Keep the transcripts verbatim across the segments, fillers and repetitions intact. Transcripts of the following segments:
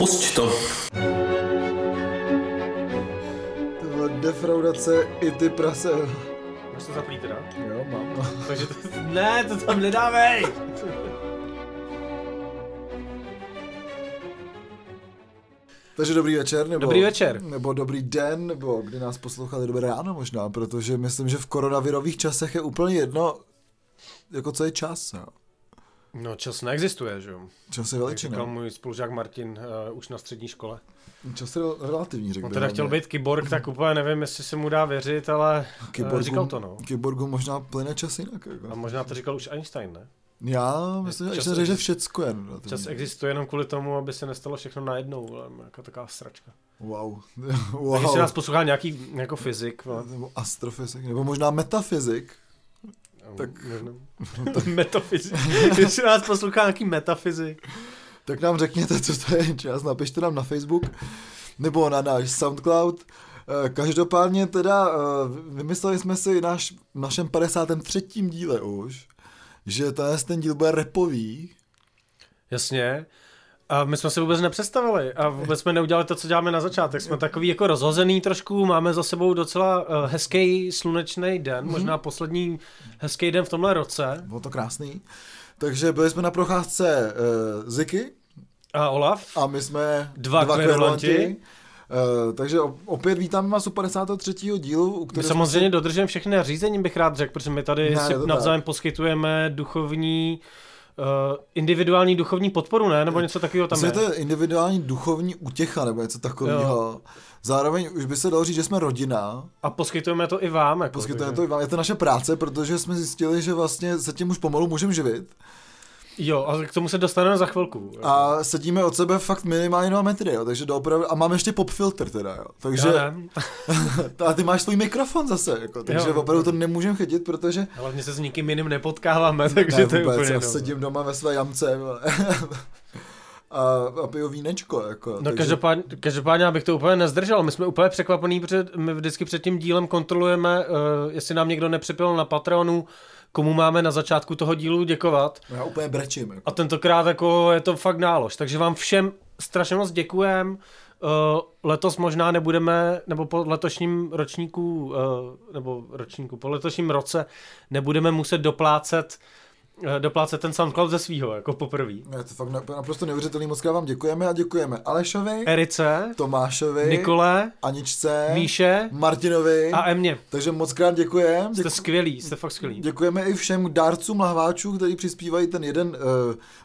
Pusť to. Tohle defraudace i ty prase. Máš to zaplý teda? Jo, mám. Takže to... Ne, to tam nedávej! Takže dobrý večer, nebo, dobrý večer, nebo dobrý den, nebo kdy nás poslouchali, dobré ráno možná, protože myslím, že v koronavirových časech je úplně jedno, jako co je čas. Jo. No čas neexistuje, že jo. Čas je veličina. Tak říkal můj spolužák Martin uh, už na střední škole. Čas je relativní, řekl. On teda chtěl být kyborg, tak úplně nevím, jestli se mu dá věřit, ale kyborgu, říkal to, no. Kyborgu možná plyne čas jinak. Jako. A možná to říkal už Einstein, ne? Já myslím, čas, že všecko je. Čas existuje jenom kvůli tomu, aby se nestalo všechno najednou, jako taková sračka. Wow. wow. Takže se nás poslouchá nějaký jako fyzik. Nebo astrofyzik, nebo možná metafyzik. No, tak... No, tak... metafyzik. Když se nás poslouchá nějaký metafyzik. Tak nám řekněte, co to je čas, napište nám na Facebook, nebo na náš SoundCloud. Každopádně teda vymysleli jsme si náš, v našem padesátém třetím díle už, že ten díl bude rapový. Jasně. A my jsme se vůbec nepředstavili a vůbec jsme neudělali to, co děláme na začátek. Jsme takový jako rozhozený trošku, máme za sebou docela hezký slunečný den, mm-hmm. možná poslední hezký den v tomhle roce. Bylo to krásný. Takže byli jsme na procházce uh, Ziky. A Olaf. A my jsme dva, dva kverulanti. Uh, takže opět vítáme vás u padesátého třetího dílu. My samozřejmě si... dodržujeme všechny nařízení, bych rád řekl, protože my tady ne, si navzájem tak. poskytujeme duchovní, uh, individuální duchovní podporu, ne? Nebo něco takového tam je. To je individuální duchovní útěcha, nebo něco takového. Zároveň už by se dalo říct, že jsme rodina. A poskytujeme to i vám. Jako poskytujeme to i vám. Je to naše práce, protože jsme zjistili, že vlastně se tím už pomalu můžeme živit. Jo, a k tomu se dostaneme za chvilku. A sedíme od sebe fakt minimálně dva metry, jo, takže doopravdy, a mám ještě popfilter teda, jo, takže... A ty máš svůj mikrofon zase, jako, takže jo, opravdu to nemůžem chytit, protože... Hlavně se s nikým jiným nepotkáváme, takže ne, to je vůbec, úplně... Já sedím doma ve své jamce, a, a piju vínečko, jako. No takže... každopádně, každopádně, abych to úplně nezdržel, my jsme úplně překvapený, protože my vždycky před tím dílem kontrolujeme, uh, jestli nám někdo nepřipil na Patreonu, komu máme na začátku toho dílu děkovat. Já úplně brečím. Jako. A tentokrát jako je to fakt nálož, takže vám všem strašně moc děkujem. Uh, letos možná nebudeme, nebo po letošním ročníku, uh, nebo ročníku, po letošním roce nebudeme muset doplácet doplácet ten SoundCloud ze svýho, jako poprvý. Je to fakt naprosto neuvěřitelný, moc vám děkujeme a děkujeme Alešovi, Erice, Tomášovi, Nikole, Aničce, Míše, Martinovi a Emě. Takže moc krát děkujeme. Děku... Jste skvělí, jste fakt skvělí. Děkujeme i všem dárcům lahváčů, kteří přispívají ten jeden uh,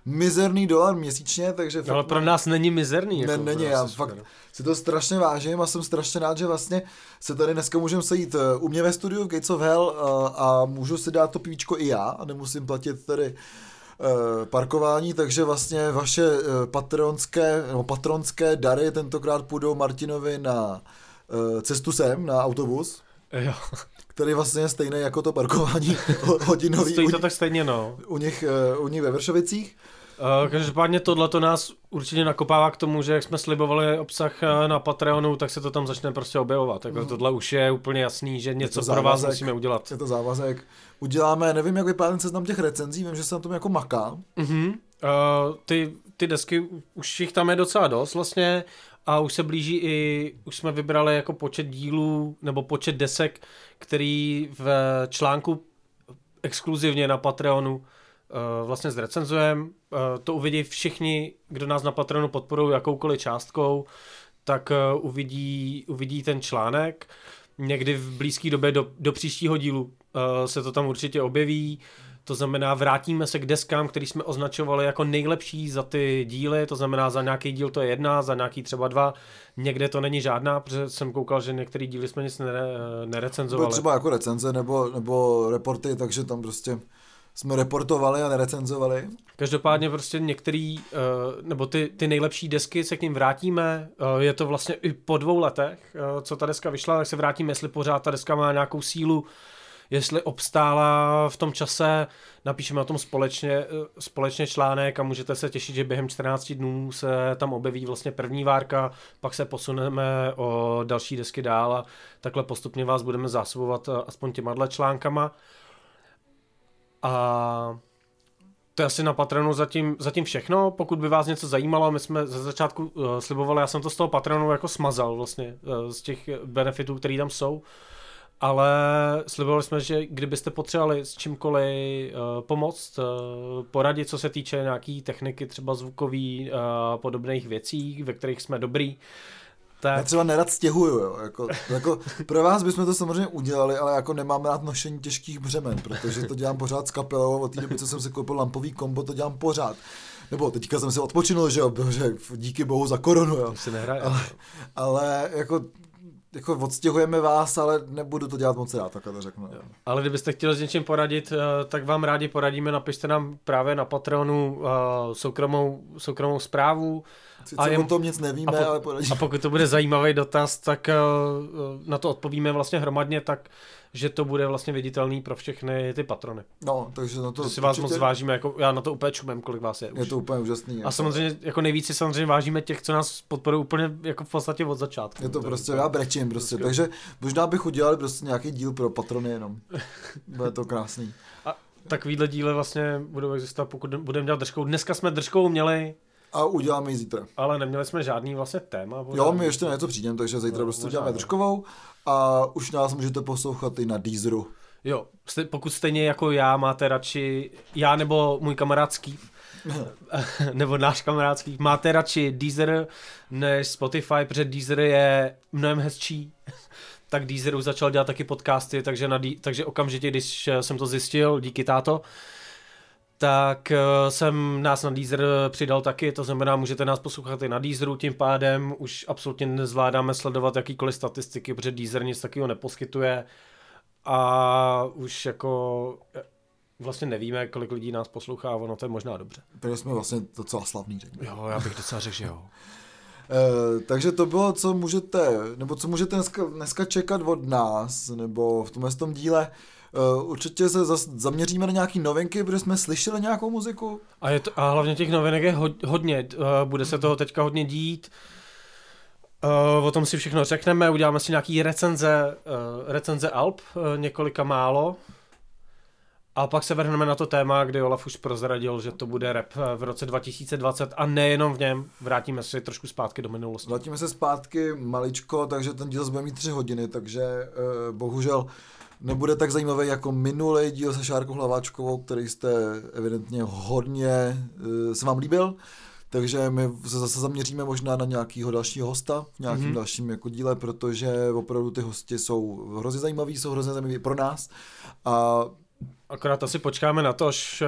mizerný dolar měsíčně, takže... Fakt... No, ale pro nás není mizerný. Jako ne, není, já fakt super. Si to strašně vážím a jsem strašně rád, že vlastně se tady dneska můžeme sejít u mě ve studiu v Gates of Hell uh, a můžu si dát to pivíčko i já a nemusím platit tady uh, parkování, takže vlastně vaše uh, patronské, no, patronské dary tentokrát půjdou Martinovi na uh, cestu sem, na autobus, jo. Který vlastně je stejný jako to parkování hodinový. Stojí to u, tak stejně, no. U nich, uh, u nich ve Vršovicích. Uh, každopádně tohle to nás určitě nakopává k tomu, že jak jsme slibovali obsah na Patreonu, tak se to tam začne prostě objevovat. Takže mm. tohle už je úplně jasný, že něco pro vás musíme udělat. Je to závazek. Uděláme, nevím, jak vypadá ten seznam těch recenzí, vím, že se na tom jako maká. Uh-huh. Uh, ty, ty desky, už jich tam je docela dost vlastně a už se blíží i, už jsme vybrali jako počet dílů nebo počet desek, který v článku exkluzivně na Patreonu vlastně zrecenzujeme, to uvidí všichni, kdo nás na Patronu podporují jakoukoliv částkou, tak uvidí, uvidí ten článek. Někdy v blízké době do, do příštího dílu se to tam určitě objeví, to znamená vrátíme se k deskám, který jsme označovali jako nejlepší za ty díly, to znamená za nějaký díl to je jedna, za nějaký třeba dva, někde to není žádná, protože jsem koukal, že některé díly jsme nic nere, nerecenzovali. Bylo třeba jako recenze nebo, nebo reporty, takže tam prostě... jsme reportovali a nerecenzovali. Každopádně prostě některý, nebo ty, ty nejlepší desky, se k ním vrátíme, je to vlastně i po dvou letech, co ta deska vyšla, tak se vrátíme, jestli pořád ta deska má nějakou sílu, jestli obstála v tom čase, napíšeme o tom společně, společně článek a můžete se těšit, že během čtrnácti dnů se tam objeví vlastně první várka, pak se posuneme o další desky dál a takhle postupně vás budeme zásobovat aspoň těma dle článkama. A To je asi na Patronu zatím, zatím všechno. Pokud by vás něco zajímalo, my jsme ze začátku uh, slibovali, já jsem to z toho Patronu jako smazal vlastně, uh, z těch benefitů, které tam jsou. Ale slibovali jsme, že kdybyste potřebovali s čímkoliv uh, pomoct, uh, poradit, co se týče nějaký techniky, třeba zvukový a uh, podobných věcí, ve kterých jsme dobrý. Tak. Já třeba nerad stěhuju, jo. Jako, jako pro vás bychom to samozřejmě udělali, ale jako nemám rád nošení těžkých břemen, protože to dělám pořád s kapelou, od té doby, co jsem si koupil lampový kombo, to dělám pořád. Nebo teďka jsem si odpočinul, že jo, protože díky bohu za koronu, jo. To se nehraje. Ale, ale jako... Jako odstěhujeme vás, ale nebudu to dělat moc rád, takhle to řeknu. Jo. Ale kdybyste chtěli s něčím poradit, tak vám rádi poradíme, napište nám právě na Patronu soukromou, soukromou zprávu. Sice a jen, o tom nic nevíme, a po, ale poradíme. A pokud to bude zajímavý dotaz, tak na to odpovíme vlastně hromadně, tak že to bude vlastně viditelný pro všechny ty patrony. No, takže na to že si vás určitě... moc vážíme, jako já na to úplně čumem, kolik vás je už. Je to úplně úžasný. A samozřejmě jako nejvíc si samozřejmě vážíme těch, co nás podporují úplně jako v podstatě od začátku. Je to tak, prostě, tak, já brečím prostě, prostě. Takže možná bych udělal prostě nějaký díl pro patrony jenom. Bude to krásný. A takovýhle díle vlastně budou existovat, pokud budeme dělat držkou. Dneska jsme držkou měli a uděláme ji zítra. Ale neměli jsme žádný vlastně téma. Bude... Jo, my ještě na něco přijdeme, takže zítra no, prostě uděláme držkovou. A už nás můžete poslouchat i na Deezeru. Jo, pokud stejně jako já máte radši, já nebo můj kamarádský, nebo náš kamarádský, máte radši Deezer než Spotify, protože Deezer je mnohem hezčí, tak Deezer už začal dělat taky podcasty, takže, na, takže okamžitě, když jsem to zjistil, díky táto, tak jsem nás na Deezer přidal taky, to znamená, můžete nás poslouchat i na Deezeru, tím pádem už absolutně nezvládáme sledovat jakýkoliv statistiky, protože Deezer nic takového neposkytuje a už jako vlastně nevíme, kolik lidí nás poslouchá, ono to je možná dobře. Protože jsme vlastně docela slavný, řekněme. Jo, já bych docela řekl, že jo. E, takže to bylo, co můžete, nebo co můžete dneska, dneska čekat od nás, nebo v tomhle tom díle. Určitě se zaměříme na nějaké novinky, protože jsme slyšeli nějakou muziku. A, je to, a hlavně těch novinek je hodně, bude se toho teďka hodně dít. O tom si všechno řekneme, uděláme si nějaký recenze, recenze alb, několika málo. A pak se vrhneme na to téma, kdy Olaf už prozradil, že to bude rap v roce dva tisíce dvacet a nejenom v něm. Vrátíme se trošku zpátky do minulosti. Vrátíme se zpátky maličko, takže ten díl bude mít tři hodiny, takže bohužel nebude tak zajímavý jako minulý díl se Šárkou Hlaváčkovou, který jste evidentně hodně se vám líbil, takže my se zase zaměříme možná na nějakého dalšího hosta v nějakým mm-hmm. dalším jako díle, protože opravdu ty hosti jsou hrozně zajímaví, jsou hrozně zajímaví pro nás a akorát asi počkáme na to, až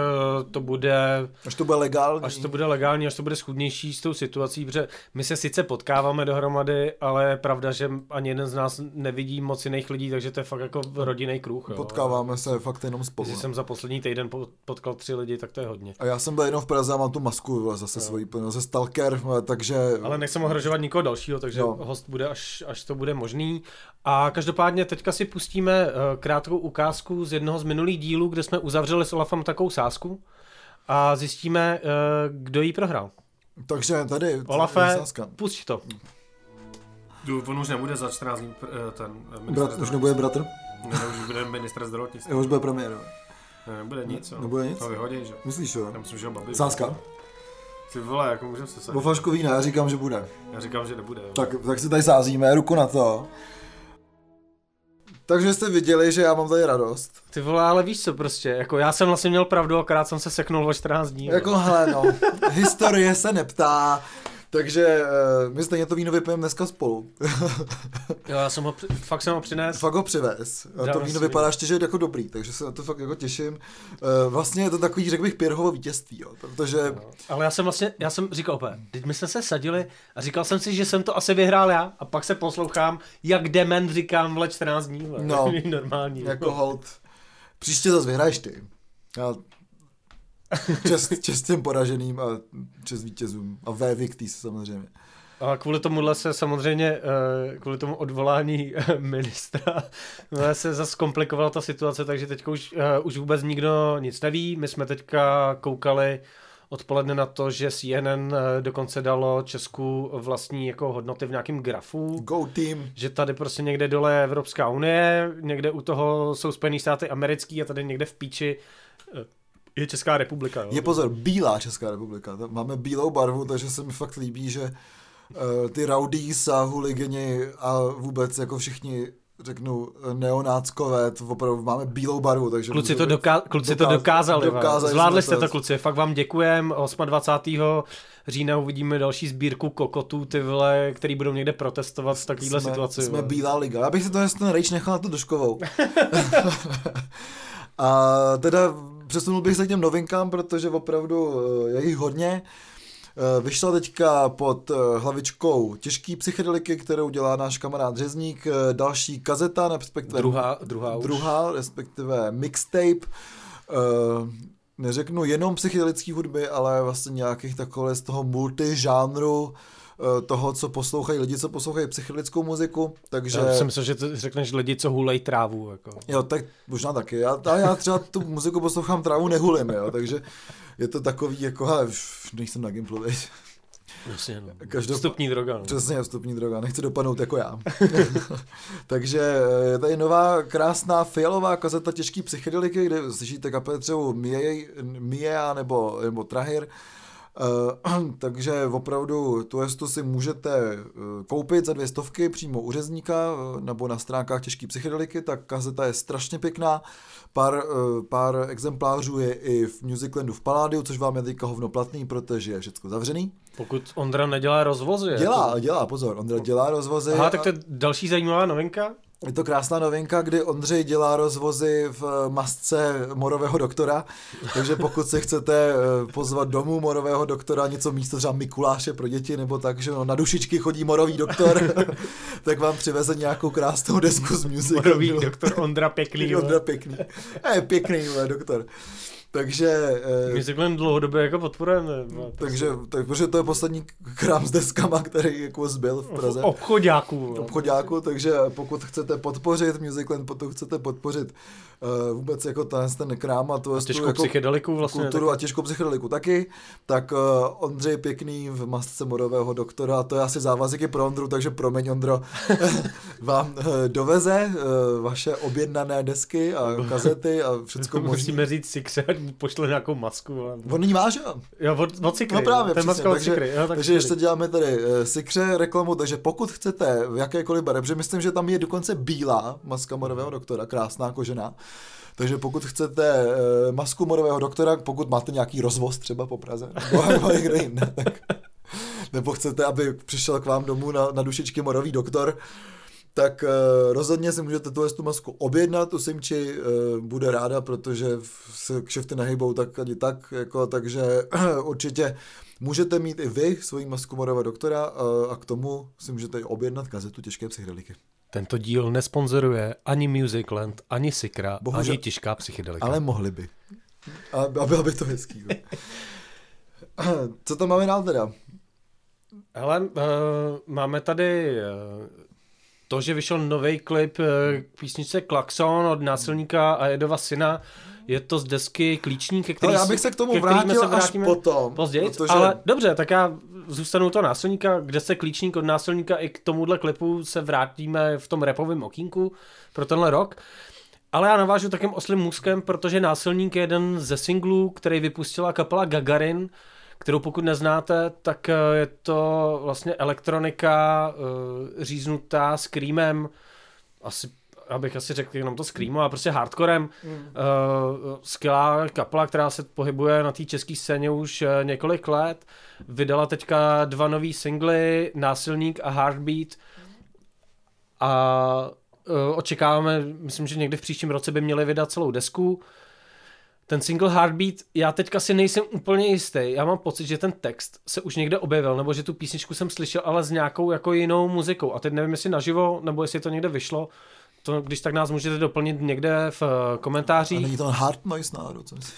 to bude... Až to bude legální. Až to bude legální, až to bude schudnější s tou situací, protože my se sice potkáváme dohromady, ale je pravda, že ani jeden z nás nevidí moc jiných lidí, takže to je fakt jako rodinný kruh. Jo. Potkáváme se fakt jenom spolu. Když jsem za poslední týden potkal tři lidi, tak to je hodně. A já jsem byl jenom v Praze a mám tu masku zase no. svoji plnou, ze Stalker, takže... Ale nechcem ohrožovat nikoho dalšího, takže no. host bude, až, až to bude možný. A každopádně teďka si pustíme krátkou ukázku z jednoho z minulých dílů, kde jsme uzavřeli s Olafem takovou sázku a zjistíme, kdo ji prohrál. Takže tady Olafe, pusť to. On už nebude za čtrnáct dní ten ministr. Už nebude bratr? Ne, už bude ministr zdravotnictví. Už bude premiér. Ne, nebude nic. Ne, nebude nic? To vyhodí, že? Myslíš, jo? Já myslím, že babi. Sázka? Ty vole, jako můžeme se sázet. Po flašku vína, já říkám, že bude. Já říkám, že nebude. Tak, tak si tady sázíme, ruku na to. Takže jste viděli, že já mám tady radost. Ty vole, ale víš co prostě, jako já jsem vlastně měl pravdu, akorát jsem se seknul o čtrnáct dní. Jako no. hele no, historie se neptá, takže uh, my stejně to víno vypijeme dneska spolu. Jo, já jsem ho, fakt jsem ho přines. Fakt ho přivez. A to víno vypadá ještě, že je jako dobrý, takže se na to fakt jako těším. Uh, vlastně je to takový, řekl bych, Pirhovo vítězství, jo, protože... No. Ale já jsem vlastně, já jsem říkal opět, teď my jsme se sadili a říkal jsem si, že jsem to asi vyhrál já a pak se poslouchám, jak dement říkám vle čtrnáct dní, vle. No, normální. Jako hold. Příště zase vyhraješ ty. Já... Čest, čest těm poraženým a čest vítězům a véviktý se samozřejmě. A kvůli tomuhle se samozřejmě, kvůli tomu odvolání ministra se zase komplikovala ta situace, takže teďka už, už vůbec nikdo nic neví. My jsme teďka koukali odpoledne na to, že C N N dokonce dalo Česku vlastní jako hodnoty v nějakém grafu. Go team! Že tady prostě někde dole je Evropská unie, někde u toho jsou Spojený státy americký a tady někde v píči Je Česká republika, jo? Je pozor, bílá Česká republika. Máme bílou barvu, takže se mi fakt líbí, že uh, ty raudís a huligeni a vůbec jako všichni řeknu neonáckové, to opravdu máme bílou barvu, takže... Kluci to, doká- kluci dokáz- to dokázali, dokázali zvládli jste to, kluci, fakt vám děkujem. dvacátého osmého října uvidíme další sbírku kokotů, ty vole, který budou někde protestovat v takovýhle situaci. Jsme vole. Bílá liga, já bych si to ten rejč nechal na tu Doškovou. A teda přesunul bych se k těm novinkám, protože opravdu je jich hodně. Vyšla teďka pod hlavičkou těžký psychedeliky, kterou dělá náš kamarád Řezník, další kazeta, respektive druhá, druhá, druhá respektive mixtape, neřeknu jenom psychedelický hudby, ale vlastně nějakých takové z toho multižánru, toho, co poslouchají lidi, co poslouchají psychedelickou muziku, takže... Já jsem myslel, že to řekneš lidi, co hulej trávu, jako. Jo, tak možná taky. Já, já třeba tu muziku poslouchám, trávu nehulím, jo, takže je to takový, jako, hele, už nejsem na Gimplu, veď. Vlastně, no. Každop... vstupní droga. No. Přesně, vstupní droga, nechci dopadnout jako já. Takže je tady nová, krásná, fialová kazeta těžký psychedeliky, kde slyšíte kapely třeba Mia nebo, nebo Trahir. Uh, takže opravdu tu jestu si můžete koupit za dvě stovky přímo u Řezníka nebo na stránkách těžký psychedeliky, tak kazeta je strašně pěkná, pár, pár exemplářů je i v Musiclandu v Paládiu, což vám je teďka hovno platný, protože je všechno zavřený. Pokud Ondra nedělá rozvozy. Dělá, to... dělá, pozor, Ondra dělá rozvozy. Aha, tak to je další zajímavá novinka. Je to krásná novinka, kdy Ondřej dělá rozvozy v masce morového doktora, takže pokud se chcete pozvat domů morového doktora, něco místo třeba Mikuláše pro děti, nebo tak, že no, na dušičky chodí morový doktor, tak vám přiveze nějakou krásnou desku z musicalu. Morový doktor Ondra Pěkný. Ondra Pěkný. Je pěkný, doktor. Takže... My si klidně dlouhodobě jako podporujeme. Takže, tak, protože to je poslední krám s deskama, který jako zbyl v Praze. Obchoďáků. Obchoďáků, takže pokud chcete podpořit Musicland, potom chcete podpořit uh, vůbec jako ten, ten krám a tu těžkou psychedeliku vlastně. Kulturu a těžkou psychedeliku taky, tak uh, Ondřej Pěkný v masce morového doktora, to je asi závazek i pro Ondru, takže promiň Ondro, vám uh, doveze uh, vaše objednané desky a kazety a všecko možné. Musíme říct si křát. Pošle nějakou masku. Ale... On není vážel. Jo, od, od Sikry. No právě, ten přesně. Takže, Sikry. Jo, tak takže ještě děláme tady uh, Sikře reklamu, takže pokud chcete v jakékoliv barevře, myslím, že tam je dokonce bílá maska morového doktora, krásná kožená. Takže pokud chcete uh, masku morového doktora, pokud máte nějaký rozvoz třeba po Praze, nebo někde jinde, tak, nebo chcete, aby přišel k vám domů na, na dušičky morový doktor, tak uh, rozhodně si můžete tuhle tu masku objednat, u Simči uh, bude ráda, protože se kšefty nehybou tak ani tak, jako, takže uh, určitě můžete mít i vy svoji masku morového doktora uh, a k tomu si můžete i objednat kazetu těžké psychedeliky. Tento díl nesponzoruje ani Musicland, ani Sikra, bohužel, ani těžká psychedelika. Ale mohli by. A, a bylo by to hezký. Co tam máme dál teda? Hele, uh, máme tady... Uh... To, že vyšel nový klip k písničce Klaxon od Násilníka a Edova syna, je to z desky Klíčník, který... No, já bych se k tomu vrátil se až potom. Později, protože... ale dobře, tak já zůstanu toho Násilníka, kde se Klíčník od Násilníka i k tomuhle klipu se vrátíme v tom rapovém okýnku pro tenhle rok. Ale já navážu takým oslým můzkem, protože Násilník je jeden ze singlů, který vypustila kapela Gagarin, kterou pokud neznáte, tak je to vlastně elektronika uh, říznutá screamem, asi, abych asi řekl jenom to screamo, a prostě hardcorem. Mm. Uh, skvělá kapela, která se pohybuje na té české scéně už několik let. Vydala teďka dva nový singly, Násilník a Heartbeat. A uh, očekáváme, myslím, že někdy v příštím roce by měli vydat celou desku. Ten single Heartbeat, já teďka si nejsem úplně jistý, já mám pocit, že ten text se už někde objevil, nebo že tu písničku jsem slyšel, ale s nějakou jako jinou muzikou. A teď nevím, jestli naživo, nebo jestli to někde vyšlo, to když tak nás můžete doplnit někde v komentářích. A není to hard noise náhodou, co myslíš?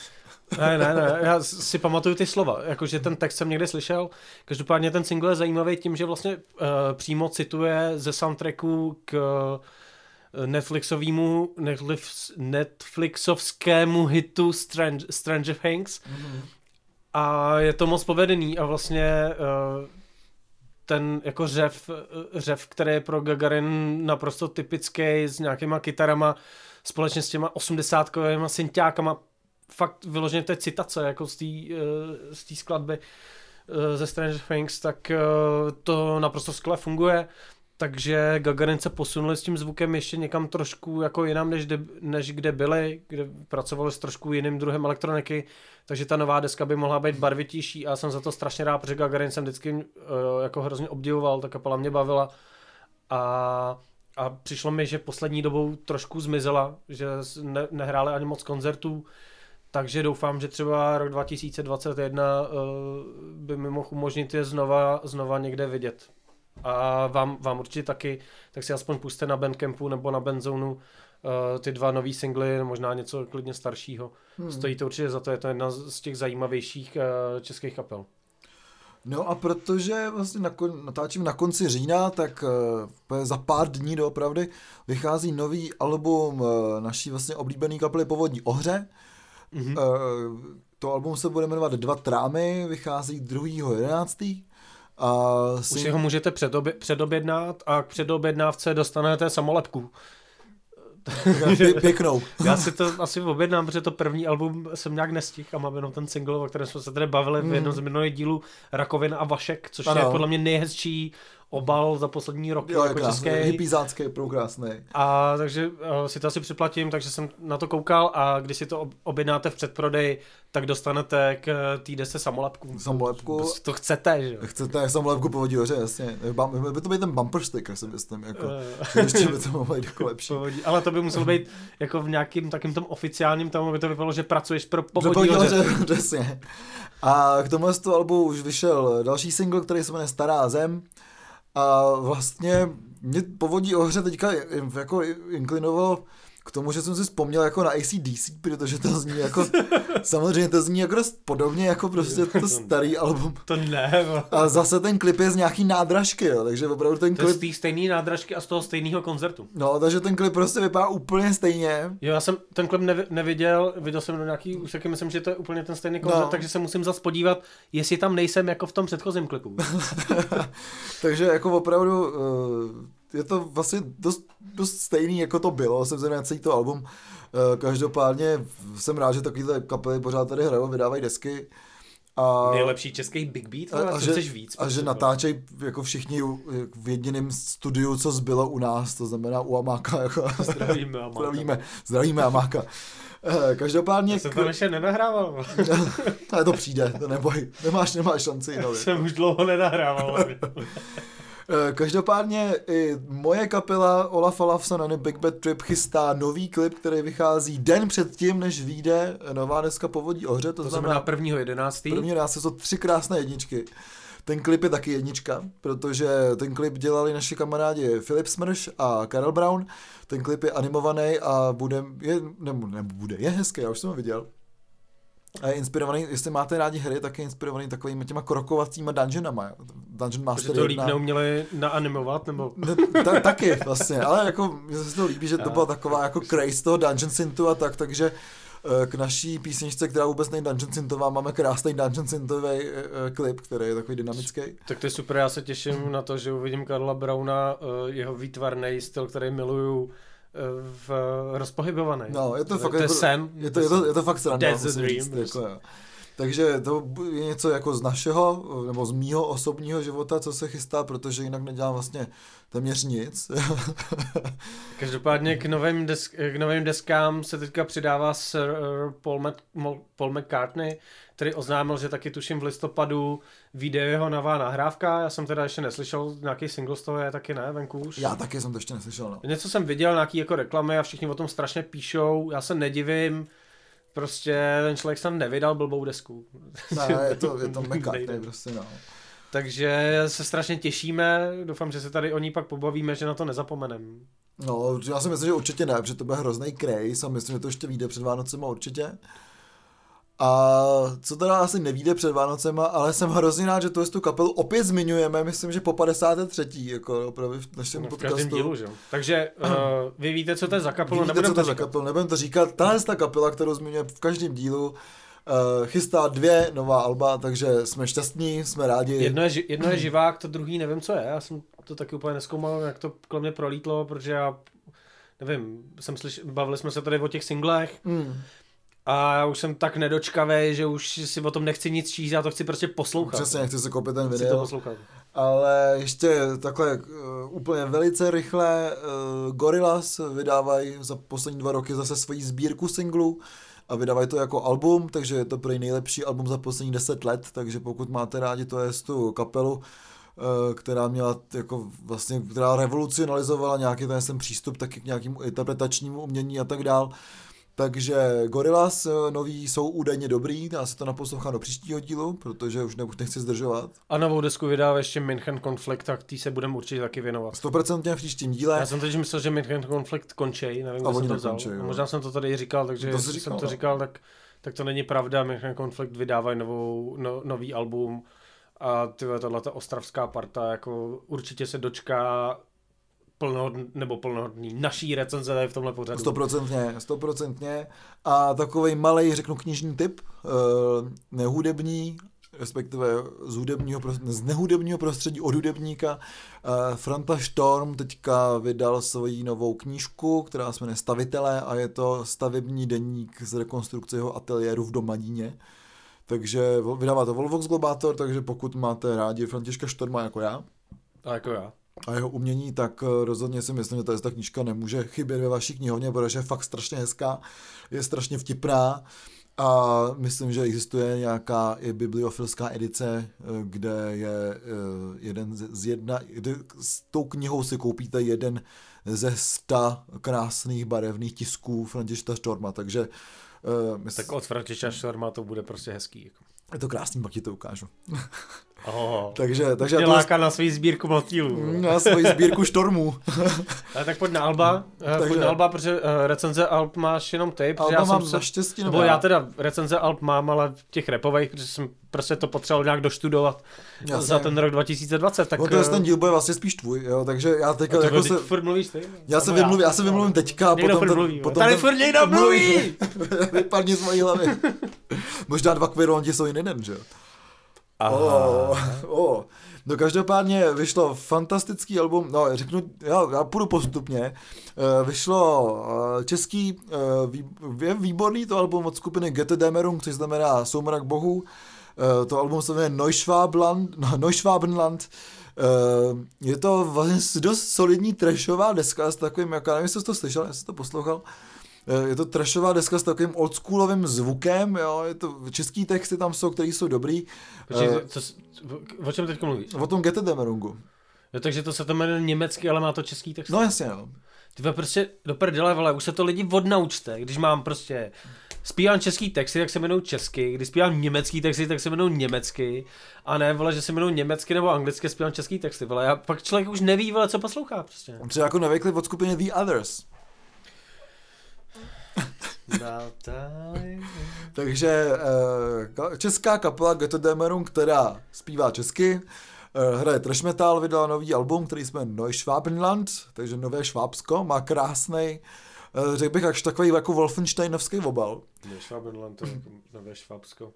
Ne, ne, ne, já si pamatuju ty slova, jakože ten text jsem někde slyšel. Každopádně ten single je zajímavý tím, že vlastně uh, přímo cituje ze soundtracku k... Uh, Netflixovému Netflixovskému hitu Strange, Stranger Things mm-hmm. a je to moc povedený a vlastně uh, ten jako řev, řev, který je pro Gagarin naprosto typický s nějakýma kytarama společně s těma osmdesátkovýma synťákama fakt vyloženě té citace jako z té z té skladby ze Stranger Things, tak to naprosto skvěle funguje. Takže Gagarin se posunuli s tím zvukem ještě někam trošku jako jinam, než, de, než kde byli, kde pracovali s trošku jiným druhem elektroniky, takže ta nová deska by mohla být barvitější a jsem za to strašně rád, protože Gagarin jsem vždycky uh, jako hrozně obdivoval, ta kapela mě bavila a, a přišlo mi, že poslední dobou trošku zmizela, že ne, nehráli ani moc koncertů, takže doufám, že třeba rok dva tisíce dvacet jedna uh, by mi mohl umožnit je znova, znova někde vidět. A vám, vám určitě taky, tak si aspoň puste na Bandcampu nebo na Bandzonu uh, ty dva nový singly, možná něco klidně staršího. Hmm. Stojí to určitě za to, je to jedna z těch zajímavějších uh, českých kapel. No a protože vlastně nakon, natáčím na konci října, tak uh, za pár dní doopravdy vychází nový album uh, naší vlastně oblíbený kapely Povodí Ohře. Hmm. Uh, to album se bude jmenovat Dva trámy, vychází druhého jedenáctého A si... Už si ho můžete předobě- předobědnat a k předobědnávce dostanete samolepku. Pěknou. Já si to asi objednám, protože to první album jsem nějak nestihl a mám jenom ten single, o kterém jsme se tady bavili v jednom z minulých dílů, Rakovina a Vašek, což ano. je podle mě nejhezčí obal za poslední roky. Jo, jako český. Hippiezácký, prokrásný. A takže si to asi připlatím, takže jsem na to koukal a když si to objednáte v předprodeji, tak dostanete k té desce samolepku. Samolepku. To chcete, že jo? Chcete, samolepku Povodí Ohře, jasně. By to byl ten bumper sticker, jsem myslím, jako. Ještě by to mohlo být jako lepší. Povodí. Ale to by muselo být jako v nějakým takým tom oficiálním, tam by to vypadalo, že pracuješ pro Povodí Ohře. Jasně. A k tomu z toho albu už vyšel další single, který se jmenuje Stará zem. A vlastně mě Povodí Ohře teďka jako inklinovalo k tomu, že jsem si vzpomněl jako na A C D C, protože to zní jako, samozřejmě to zní jako dost podobně jako prostě to starý album. To ne. A zase ten klip je z nějaký nádražky, jo, takže opravdu ten to klip... z té stejné nádražky a z toho stejného koncertu. No, takže ten klip prostě vypadá úplně stejně. Jo, já jsem ten klip neviděl, viděl jsem do nějaký úseky, myslím, že to je úplně ten stejný koncert, no. Takže se musím zase podívat, jestli tam nejsem jako v tom předchozím klipu. Takže jako opravdu... Uh... je to vlastně dost, dost stejný, jako to bylo, jsem se na celý to album. Každopádně jsem rád, že takovýhle kapely pořád tady hrajou, vydávají desky. A nejlepší český Big Beat, a, a že, chceš víc. A že natáčejí jako všichni v jediném studiu, co zbylo u nás, to znamená u Amáka. Jako. Zdravíme Amáka. Zdravíme, zdravíme Amáka. Každopádně... Já jsem to ještě nenahrával. Ale to přijde, to neboj, nemáš, nemáš šanci. Já jsem už dlouho nenahrával. Každopádně i moje kapela Olaf a Big Bad Trip chystá nový klip, který vychází den před tím, než vyjde nová deska Povodí Ohře. To, to znamená prvního jedenáctého První jedenáctý jsou tři krásné jedničky. Ten klip je taky jednička, protože ten klip dělali naši kamarádi Filip Smrš a Karel Brown. Ten klip je animovaný a bude, je, nebo, nebo bude, je hezký, já už jsem ho viděl. A je inspirovaný, jestli máte rádi hry, tak je inspirovaný takovými těma krokovacíma dungeonama. Dungeon Master jedna. To líp neuměli naanimovat, nebo? Ne, ta, taky vlastně, ale jako mi se to líbí, že to byla taková jako craze toho Dungeon Syntu a tak, takže k naší písničce, která vůbec není Dungeon Syntová, máme krásný Dungeon Syntový klip, který je takový dynamický. Tak to je super, já se těším na to, že uvidím Karla Brauna, jeho výtvarný styl, který miluju. V rozpohybované. No, je to, to fakt je to, sen, je to, je to, je to fakt sranda. Jako, takže to je něco jako z našeho nebo z mýho osobního života, co se chystá, protože jinak nedělám vlastně téměř nic. Každopádně k novým, desk, k novým deskám se teďka přidává Sir Paul, Mac, Paul McCartney, který oznámil, že taky tuším v listopadu vyjde jeho nová nahrávka. Já jsem teda ještě neslyšel, nějaký single z toho je taky ne, venku už. Já taky jsem to ještě neslyšel, no. Něco jsem viděl, nějaký jako reklamy a všichni o tom strašně píšou, já se nedivím. Prostě ten člověk tam nevydal blbou desku. Ne, je to, je to McCartney prostě, no. Takže se strašně těšíme, doufám, že se tady o ní pak pobavíme, že na to nezapomeneme. No, já si myslím, že určitě ne, protože to bude hrozný craze a myslím, že to ještě vyjde před Vánocema určitě. A co teda asi nevíde před Vánocema, ale jsem hrozně rád, že tu tu kapelu opět zmiňujeme, myslím, že po padesátém třetím jako opravdu v našem no, v podcastu. V každém dílu, že? Takže uh, vy víte, co to je za kapelu, nebudeme to, to říkat. Nebudem to říkat, tahle ta kapela, kterou zmiňujeme v každém dílu, uh, chystá dvě nová alba, takže jsme šťastní, jsme rádi. Jedno je, jedno je živák, to druhý nevím, co je, já jsem to taky úplně nezkoumal, jak to kolem mě prolítlo, protože já, nevím, jsem slyš, bavili jsme se tady o těch singlech, mm. A já už jsem tak nedočkavý, že už si o tom nechci nic číst, já to chci prostě poslouchat. Přesně, chci si koupit ten video. To poslouchat. Ale ještě takhle uh, úplně velice rychle uh, Gorillaz vydávají za poslední dva roky zase svoji sbírku singlů a vydávají to jako album, takže je to prý nejlepší album za poslední deset let, takže pokud máte rádi to jest tu kapelu, která měla jako vlastně, která revolucionalizovala nějaký ten sem přístup taky k nějakému interpretačnímu umění a tak dál. Takže Gorillaz noví jsou údajně dobrý, já se to naposlouchám do příštího dílu, protože už nechci zdržovat. A novou desku vydává ještě München Konflikt, tak tý se budeme určitě taky věnovat. sto procent v příštím díle. Já jsem teď myslel, že München Konflikt končí, nevím, kde jsem to vzal. Končí, možná jsem to tady říkal, takže to říkal, jsem to říkal, tak, tak to není pravda, München Konflikt vydávají novou, no, nový album. A tyhle, tato ostravská parta jako určitě se dočká plnohodný, nebo plnohodný naší recenze tady v tomhle pořadu. Stoprocentně, stoprocentně. A takovej malej, řeknu, knižní tip, nehudební, respektive z hudebního, z nehudebního prostředí od hudebníka. Franta Štorm teďka vydal svoji novou knížku, která se jmenuje Stavitelé a je to stavební deník z rekonstrukce jeho ateliéru v Domaníně. Takže vydává to Volvox Globátor, takže pokud máte rádi Františka Štorma jako já a jako já a jeho umění, tak rozhodně si myslím, že tady ta knížka nemůže chybět ve vaší knihovně, protože je fakt strašně hezká, je strašně vtipná a myslím, že existuje nějaká i bibliofilská edice, kde je jeden z jedna, s tou knihou si koupíte jeden ze sta krásných barevných tisků Františka Štorma, takže Uh, mysl... Tak od Františka Štorma to bude prostě hezký. Jako. Je to krásný, pak ti to ukážu. Oh, takže, takže mě to... láká na svou sbírku motýlů. Na svou sbírku štormů. Ale tak pojď na Alba, takže... pojď na Alba, protože recenze Alb máš jenom ty. Alba já mám naštěstí. Nebo já teda recenze Alb mám, ale těch rapových, protože jsem prostě to potřeboval nějak doštudovat já za jsem... ten rok dva tisíce dvacet. Tak... No, ten díl bude vlastně spíš tvůj, jo, takže já teďka... Jako byl, se... furt mluvíš ty? Já se vymluvím, já se vymluvím teďka. Někdo furt mluví. Tady furt někdo mluví! Vypadni z mojí hlavy. Možná dva kvirulanti jsou jiný den, že jo? Oh, oh. No každopádně vyšlo fantastický album, no řeknu, já, já půjdu postupně, e, vyšlo český, e, vý, je výborný to album od skupiny Götterdämmerung, což znamená Soumrak bohů, e, to album se jmenuje Neuschwabenland, Neuschwabenland. Uh, je to vlastně dost solidní trashová deska s takovým, jak, já nevím, jestli jsi to slyšel, jestli jsi to poslouchal, uh, je to trashová deska s takovým oldschoolovým zvukem, jo, je to, český texty tam jsou, který jsou dobrý. Počkej, uh, co, o čem teď mluvíš? O tom Götterdämmerungu. Jo, takže to se to jmenuje německy, ale má to český text. No jasně, jo. Tyve prostě do prdele, vole, už se to lidi odnaučte, když mám prostě... Zpívám český texty, tak se jmenou česky, když zpívám německý texty, tak se jmenou německy, a ne, vole, že se jmenou německy nebo anglicky, zpívám český texty, vole, já, pak člověk už neví, vole, co poslouchá, prostě. Třeba jako nevykli od skupině The Others. Takže česká kapela Götterdämmerung, která zpívá česky, hraje trash metal, vydala nový album, který se jmenuje Neuschwabenland, takže Nové Švábsko, má krásnej, řekl bych až takový jako Wolfensteinovský obal. Neuschwabenland, to je jako Nové Švábsko.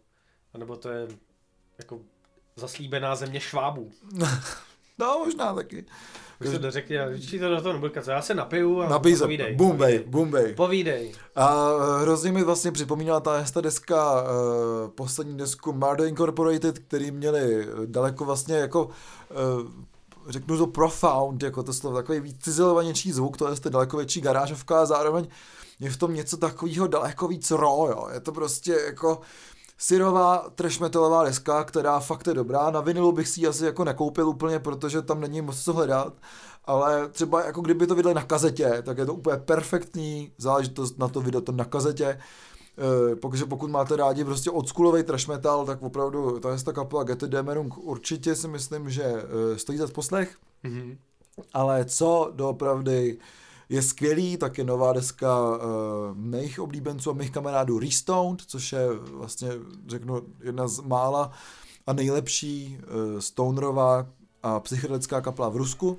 A nebo to je jako zaslíbená země Švábů. No, možná taky. Už to dořekli, či to do toho nebudu kacet, já se napiju a Napij povídej. Bumbej, bumbej. Povídej. A hrozně mi vlastně připomínala ta, ta deska, uh, poslední desku Murder Incorporated, který měli daleko vlastně jako... Uh, řeknu to profound, jako to slovo, takový víc cizelovanější zvuk, to je to daleko větší garážovka a zároveň je v tom něco takového daleko víc raw, jo. Je to prostě jako syrová trash metalová deska, která fakt je dobrá, na vinilu bych si ji asi jako nekoupil úplně, protože tam není moc co hledat, ale třeba jako kdyby to vydali na kazetě, tak je to úplně perfektní záležitost na to vydat to na kazetě. Uh, protože pokud máte rádi prostě oldschoolovej trash metal, tak opravdu ta je ta kapela Götterdämmerung určitě si myslím, že uh, stojí za poslech. Mm-hmm. Ale co doopravdy je skvělý, tak je nová deska uh, mých oblíbenců a mých kamarádů Restoned, což je vlastně, řeknu, jedna z mála a nejlepší uh, stonerová a psychedelická kapela v Rusku.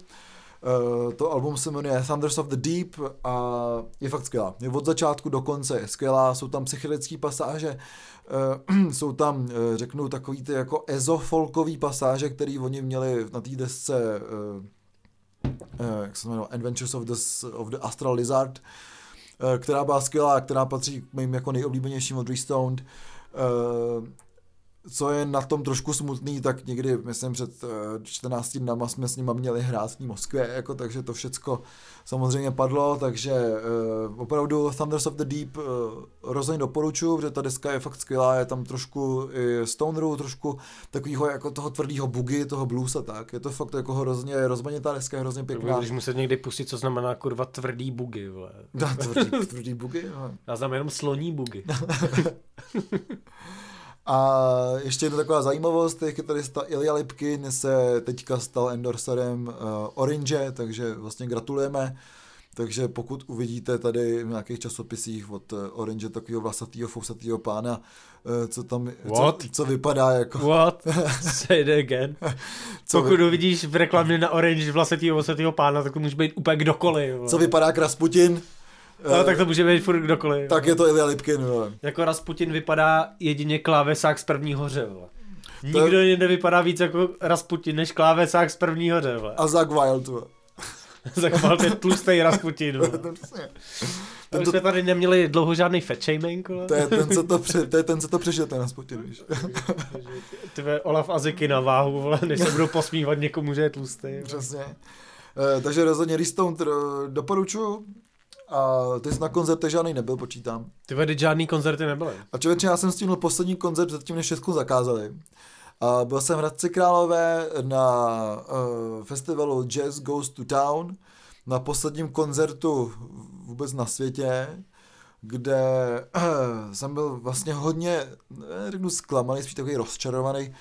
Uh, to album se jmenuje Thunders of the Deep a je fakt skvělá. Je od začátku do konce je skvělá, jsou tam psychedelické pasáže, uh, jsou tam, uh, řeknu, takový ty jako ezofolkový pasáže, který oni měli na té desce, uh, uh, jak se jmenuje, Adventures of the, of the Astral Lizard, která byla skvělá, která patří k mým jako nejoblíbenějším od Restoned. Co je na tom trošku smutný, tak někdy, myslím, před čtrnácti dnama jsme s nima měli hrát v Moskvě, jako, takže to všecko samozřejmě padlo, takže uh, opravdu Thunders of the Deep uh, rozhodně doporučuji, protože ta deska je fakt skvělá, je tam trošku i stoneru, trošku takovýho jako toho tvrdýho boogie, toho bluesa, tak, je to fakt jako hrozně rozmanitá deska, je hrozně pěkná. Budeš muset někdy pustit, co znamená kurva tvrdý boogie, vole. Da, tvrdý, tvrdý boogie, jo. Já znám jenom sloní boogie. A ještě jedna taková zajímavost, je kytarista Ilja Lipkin se teďka stal endorserem uh, Orange, takže vlastně gratulujeme. Takže pokud uvidíte tady v nějakých časopisích od Orange takového vlasatýho, fousatýho pána, uh, co tam, co, co vypadá jako... What? Say it again. co pokud vy... uvidíš v reklamě na Orange vlasatýho, fousatýho pána, tak to může být úplně kdokoliv. Co vypadá jak Rasputin? No, uh, tak to může být furt kdokoliv. Tak je to Ilja Lipkin, vole. Jako Rasputin vypadá jedině klávesák z první hoře, vole. Nikdo to... jinde vypadá víc jako Rasputin, než klávesák z první hoře, vole. A Zach Wild, vole. Zach Wild je tlustej Rasputin, vole. To my jsme tady neměli dlouho žádnej fat-shaming, vole. To je ten, co to, pře... to, je ten, co to přežil, ten Rasputin, víš. Tve Olaf a Ziky na váhu, vole, než se budou posmívat někomu, že je tlustej. Přesně. Uh, takže rozhodně Restoned doporučuju. A ty jsi na koncertech žádný nebyl, počítám. Ty vedy žádný koncerty nebyly. A člověče, já jsem stihnul poslední koncert předtím, než Česku zakázali. A byl jsem v Hradci Králové na uh, festivalu Jazz Goes to Town, na posledním koncertu vůbec na světě, kde uh, jsem byl vlastně hodně, řeknu, zklamaný, spíš takový rozčarovaný,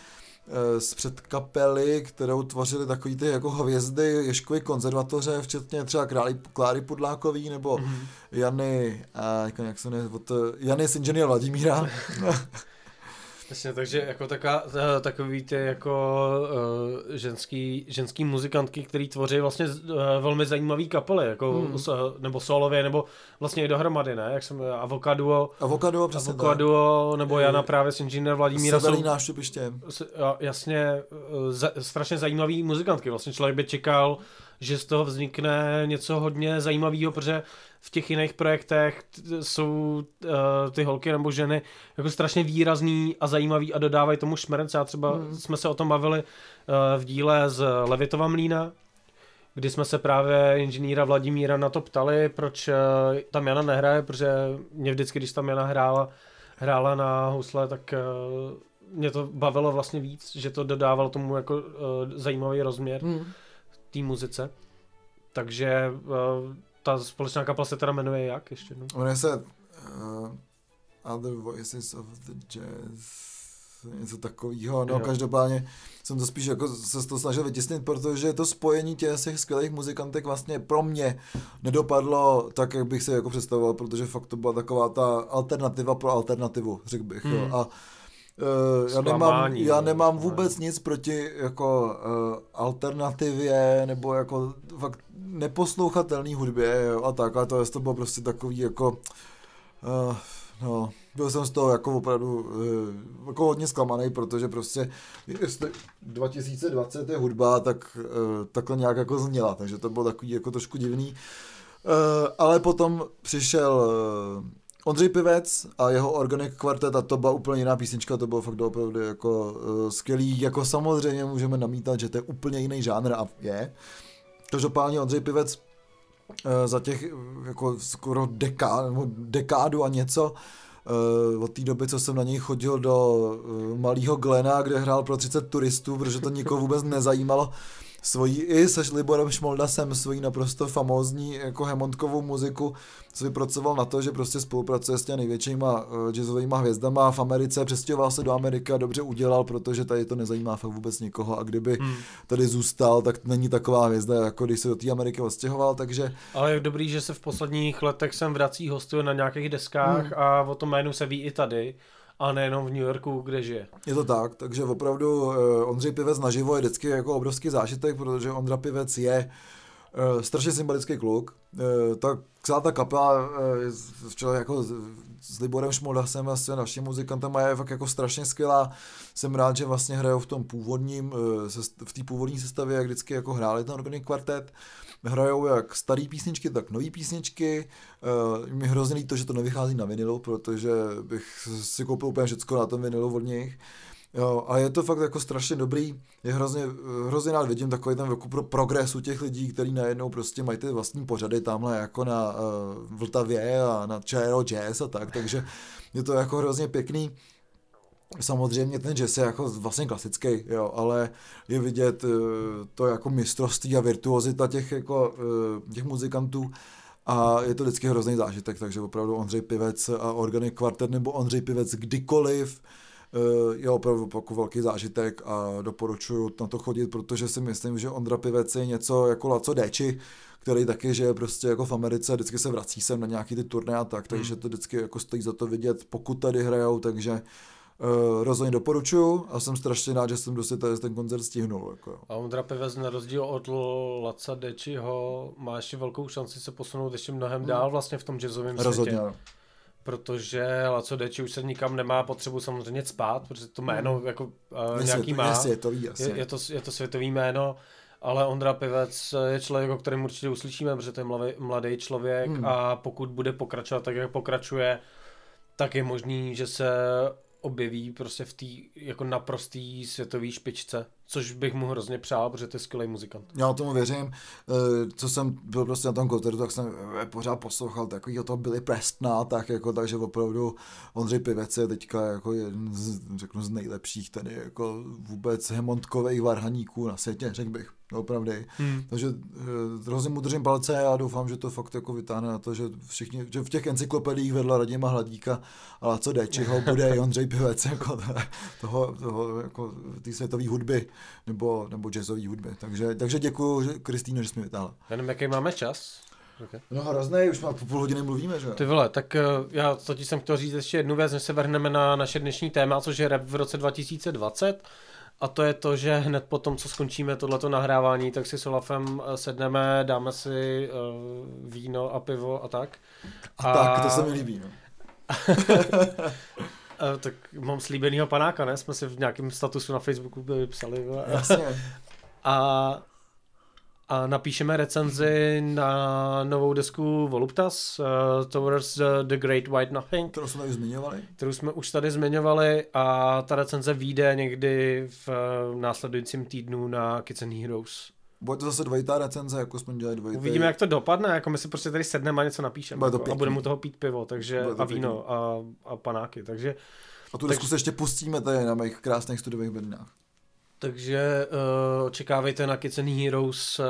z předkapely, kterou tvořily takový ty jako hvězdy Ježkovy konzervatoře, včetně třeba Králi, Kláry Pudlákový nebo mm-hmm. Jany, a jako jak se ne, od Jany z Inženýra Vladimíra. Jasně, takže jako taká, takový ty jako uh, ženský, ženský muzikantky, který tvoří vlastně uh, velmi zajímavý kapely, jako hmm. so, nebo solově, nebo vlastně i dohromady, ne? Jak jsem, Avokaduo, Avokaduo, přesně Avokaduo, nebo Jana je, právě s Inženýrem Vladimíra. Severní náštěpiště. Jasně, za, strašně zajímavý muzikantky, vlastně člověk by čekal, že z toho vznikne něco hodně zajímavého, protože v těch jiných projektech t- jsou uh, ty holky nebo ženy jako strašně výrazný a zajímavý a dodávají tomu šmerec. Já třeba hmm. jsme se o tom bavili uh, v díle z Levitova mlýna, kdy jsme se právě Inženýra Vladimíra na to ptali, proč uh, tam Jana nehraje, protože mě vždycky, když tam Jana hrála, hrála na housle, tak uh, mě to bavilo vlastně víc, že to dodávalo tomu jako uh, zajímavý rozměr hmm. té muzice. Takže... Uh, ta společná kapela se teda jmenuje jak ještě? No? Ona se uh, Other Voices of the Jazz, něco takového, no jo. Každopádně jsem to spíš jako se to snažil vytěsnit, protože to spojení těch skvělých muzikantek vlastně pro mě nedopadlo tak, jak bych si jako představoval, protože fakt to byla taková ta alternativa pro alternativu, řekl bych. Hmm. Jo. A Uh, já, nemám, já nemám vůbec nic proti jako uh, alternativě nebo jako fakt neposlouchatelný hudbě, jo, a tak, ale to, je, to bylo prostě takový jako uh, no, byl jsem z toho jako opravdu uh, jako hodně zklamaný, protože prostě jestli dva tisíce dvacet je hudba, tak uh, takhle nějak jako zněla, takže to bylo takový jako trošku divný, uh, ale potom přišel uh, Ondřej Pivec a jeho Organic Quartet a to byla úplně jiná písnička, to bylo fakt opravdu jako uh, skvělý, jako samozřejmě můžeme namítat, že to je úplně jiný žánr a je. Každopádně Ondřej Pivec uh, za těch jako skoro deká, nebo dekádu a něco uh, od té doby, co jsem na něj chodil do uh, Malýho Glena, kde hrál pro třicet turistů, protože to nikoho vůbec nezajímalo, svojí i se Liborem Šmoldasem, svojí naprosto famózní jako hemontkovou muziku, co vypracoval na to, že prostě spolupracuje s těmi největšíma jazzovými hvězdama v Americe, přestěhoval se do Ameriky a dobře udělal, protože tady to nezajímá fakt vůbec nikoho a kdyby hmm. tady zůstal, tak není taková hvězda, jako když se do té Ameriky odstěhoval, takže... Ale je dobrý, že se v posledních letech sem vrací, hostuje na nějakých deskách hmm. a o tom jménu se ví i tady. A nejenom v New Yorku, kde žije. Je to tak, takže opravdu Ondřej Pivec naživo je vždycky jako obrovský zážitek, protože Ondra Pivec je E, strašně sympatický kluk. E, ta, celá ta kapela e, včera jako s, s Liborem Šmoldasem a s naším muzikantem je fakt jako strašně skvělá. Jsem rád, že vlastně hrajou v tom původním, e, v té původní sestavě, jak vždycky jako hráli ten organný kvartet. Hrajou jak starý písničky, tak nový písničky. E, mi hrozně líto, že to nevychází na vinilu, protože bych si koupil úplně všecko na tom vinilu od nich. Jo, a je to fakt jako strašně dobrý, je hrozně, hrozně rád vidím takový ten jako pro progresu těch lidí, kteří najednou prostě mají ty vlastní pořady tamhle jako na uh, Vltavě a na Čero Jazz a tak, takže je to jako hrozně pěkný. Samozřejmě ten jazz je jako vlastně klasický, jo, ale je vidět uh, to jako mistrovství a virtuozita těch, jako, uh, těch muzikantů. A je to vždycky hrozný zážitek, takže opravdu Ondřej Pivec a Organic Quartet nebo Ondřej Pivec kdykoliv, je opravdu jako velký zážitek a doporučuju na to chodit, protože si myslím, že Ondra Pivec je něco jako Laco Déczi, který taky žije prostě jako v Americe, vždycky se vrací sem na nějaký ty turné a tak, takže to vždycky jako stojí za to vidět, pokud tady hrajou, takže uh, rozhodně doporučuju a jsem strašně rád, že jsem dostal tady ten koncert stihnul. Jako. A Ondra Pivec na rozdíl od Laca Décziho má ještě velkou šanci se posunout ještě mnohem hmm. dál vlastně v tom jazzovém světě. Rozhodně. Protože Laco Déczi už se nikam nemá potřebu samozřejmě cpát, protože to jméno mm. jako uh, je nějaký má, je, světový, je, je, to, je to světový jméno, ale Ondra Pivec je člověk, o kterém určitě uslyšíme, protože to je mladý, mladý člověk mm. a pokud bude pokračovat tak, jak pokračuje, tak je možný, že se objeví prostě v té jako naprostý světové špičce, což bych mu hrozně přál, protože to je skvělý muzikant. Já tomu věřím, co jsem byl prostě na tom koncertu, tak jsem pořád poslouchal takovýho toho Billy Prestona, tak jako, takže opravdu Ondřej Pivec je teďka jako jeden z, řeknu, z nejlepších tady jako vůbec hemontkových varhaníků na světě, řekl bych, opravdu. Hmm. Takže hrozně mu držím palce a doufám, že to fakt jako vytáhne na to, že všichni, že v těch encyklopediích vedla Radima Hladíka a Laco Décziho bude Ondřej Pivec jako toho, toho jako té světové hudby. Nebo, nebo jazzový hudby. Takže, takže děkuju, Kristýno, že jsi mě vytáhla. Já nevím, jaký máme čas. Okay. No hroznej, už po půl hodiny mluvíme, že? Ty vole, tak já totiž jsem chtěl říct ještě jednu věc, než se vrhneme na naše dnešní téma, což je rap v roce dva tisíce dvacet. A to je to, že hned po tom, co skončíme tohleto nahrávání, tak si s Olafem sedneme, dáme si uh, víno a pivo a tak. A, a... tak, to se mi líbí, no. Tak mám slíbenýho panáka, ne? Jsme si v nějakém statusu na Facebooku vypsali. Jasně. A, a napíšeme recenzi na novou desku Voluptas, uh, Towards the, the Great White Nothing. Kterou jsme tady zmiňovali. Kterou jsme už tady zmiňovali a ta recenze vyjde někdy v uh, následujícím týdnu na Kids and Heroes. Bude to zase dvojitá recenze, jako jsme dělali dvojitý. Uvidíme, jak to dopadne, jako my si prostě tady sedneme a něco napíšeme jako, a budeme u toho pít pivo, takže a víno a, a panáky, takže... A tu tak, desku se ještě pustíme tady na mých krásných studiových bednách. Takže uh, očekávejte na Kids and Heroes uh,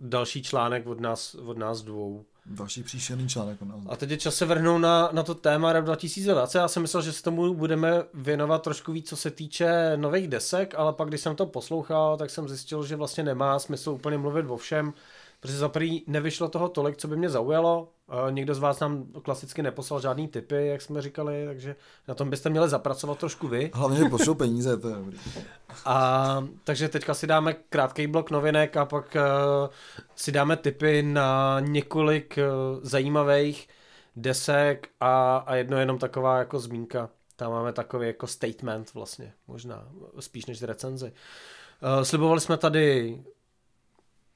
další článek od nás, od nás dvou. Další příšerný článek. A teď je čas se vrhnout na, na to téma rap dva tisíce dvacet. Já jsem myslel, že se tomu budeme věnovat trošku víc, co se týče nových desek, ale pak, když jsem to poslouchal, tak jsem zjistil, že vlastně nemá smysl úplně mluvit o všem, protože za prvý nevyšlo toho tolik, co by mě zaujalo. Nikdo z vás nám klasicky neposlal žádný tipy, jak jsme říkali, takže na tom byste měli zapracovat trošku vy. Hlavně, že pošlou peníze, to je dobrý. A, takže teďka si dáme krátký blok novinek a pak uh, si dáme tipy na několik uh, zajímavých desek a, a jedno jenom taková jako zmínka. Tam máme takový jako statement vlastně, možná, spíš než recenzi. Uh, slibovali jsme tady...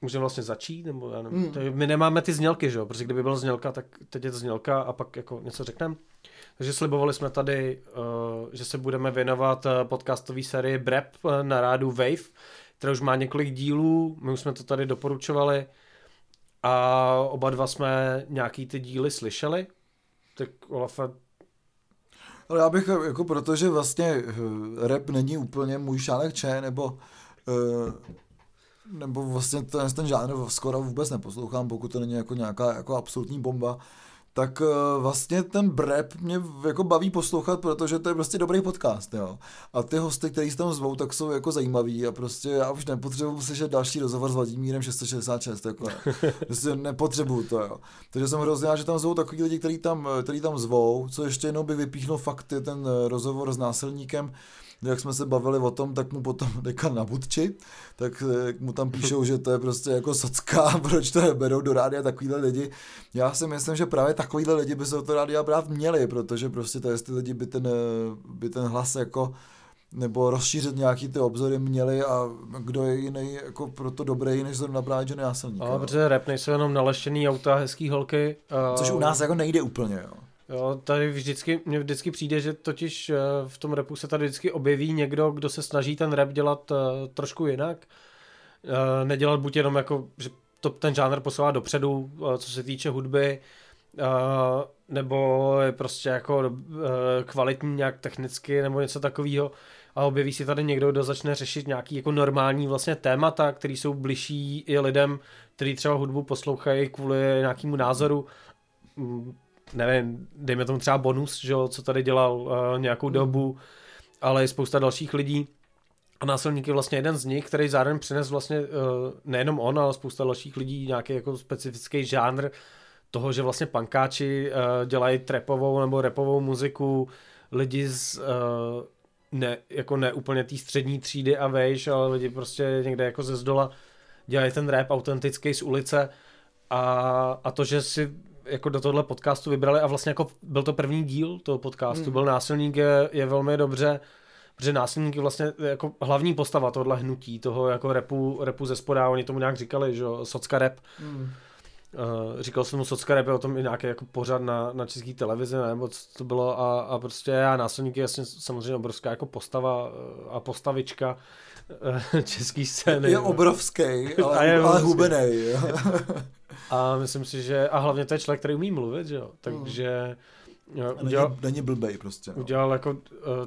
Můžeme vlastně začít, nebo já nevím. Mm. My nemáme ty znělky, že jo, protože kdyby byla znělka, tak teď je to znělka a pak jako něco řekneme. Takže slibovali jsme tady, uh, že se budeme věnovat podcastové sérii Brep na rádu Wave, která už má několik dílů, my už jsme to tady doporučovali a oba dva jsme nějaký ty díly slyšeli, tak Olafe... Ale já bych, jako protože vlastně rap není úplně můj šálek če, nebo... Uh... nebo vlastně ten, ten žánr skoro vůbec neposlouchám, pokud to není jako nějaká jako absolutní bomba, tak vlastně ten brep mě jako baví poslouchat, protože to je prostě dobrý podcast, jo. A ty hosty, který se tam zvou, tak jsou jako zajímavý a prostě já už nepotřebuji slyšet další rozhovor s Vladimírem šest set šedesát šest, jako prostě nepotřebuju to, jo. Takže jsem hrozně rád, že tam zvou takový lidi, který tam, který tam zvou, co ještě jednou bych vypíchnul fakt ten rozhovor s Násilníkem, jak jsme se bavili o tom, tak mu potom dekan na Budči, tak mu tam píšou, že to je prostě jako socka, proč to berou do rádia takovýhle lidi. Já si myslím, že právě takovýhle lidi by se o to rádia brát měli, protože prostě to jestli lidi by ten, by ten hlas jako nebo rozšířit nějaký ty obzory měli a kdo je jiný jako proto dobrý, než zrovna právě, že Násilník. Ale protože rap nejsou jenom naleštěný auta, hezký holky. A... Což u nás jako nejde úplně, jo. Jo, tady vždycky, mně vždycky přijde, že totiž v tom rapu se tady vždycky objeví někdo, kdo se snaží ten rap dělat trošku jinak. Nedělat buď jenom jako, že to ten žánr posouvá dopředu, co se týče hudby, nebo je prostě jako kvalitní nějak technicky, nebo něco takového. A objeví si tady někdo, kdo začne řešit nějaký jako normální vlastně témata, který jsou bližší i lidem, který třeba hudbu poslouchají kvůli nějakému názoru. Nevím, dejme tomu třeba Bonus, že, co tady dělal uh, nějakou dobu, ale je spousta dalších lidí. A Násilník je vlastně jeden z nich, který zároveň přines vlastně uh, nejenom on, ale spousta dalších lidí nějaký jako specifický žánr toho, že vlastně punkáči uh, dělají trapovou nebo rapovou muziku, lidi z uh, ne, jako ne úplně té střední třídy a vejš, ale lidi prostě někde jako ze zdola dělají ten rap autentický z ulice a, a to, že si jako do tohle podcastu vybrali a vlastně jako byl to první díl toho podcastu, hmm. byl Násilník je, je velmi dobře, protože Násilník je vlastně jako hlavní postava tohle hnutí, toho jako rapu, rapu ze spoda, oni tomu nějak říkali, že jo, socka rap. Hmm. Uh, říkal jsem mu socka rap, je o tom i nějaký jako pořad na, na české televizi, nebo co to bylo a, a prostě a Násilník je jasně samozřejmě obrovská jako postava a postavička český scény. Je obrovský, ale, ale obrovský. Hubenej. Jo. A myslím si, že a hlavně to je člověk, který umí mluvit, že jo. Takže jo, udělal, není blbej prostě. No. Udělal jako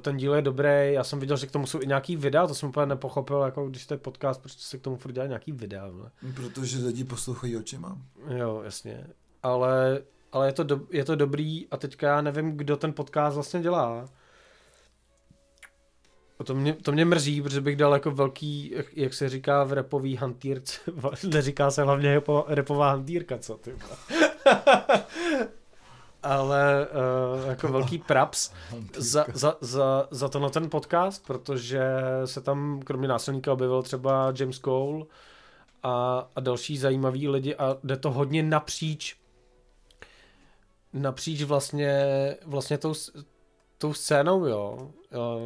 ten díl je dobrý. Já jsem viděl, že k tomu jsou i nějaký videa, to jsem úplně nepochopil, jako když to je podcast, proč se k tomu furt dělá nějaký videa, ne? Protože lidi poslouchají očima. Jo, jasně. Ale ale je to do, je to dobrý a teďka já nevím, kdo ten podcast vlastně dělá. To mě, to mě mrzí, protože bych dal jako velký, jak se říká v rapový hantýrce, neříká se hlavně rapová hantýrka, co ty. Ale uh, jako velký praps za, za, za, za tenhle ten podcast, protože se tam kromě Násilníka objevil třeba James Cole a, a další zajímaví lidi a jde to hodně napříč napříč vlastně vlastně tou tou scénou, jo.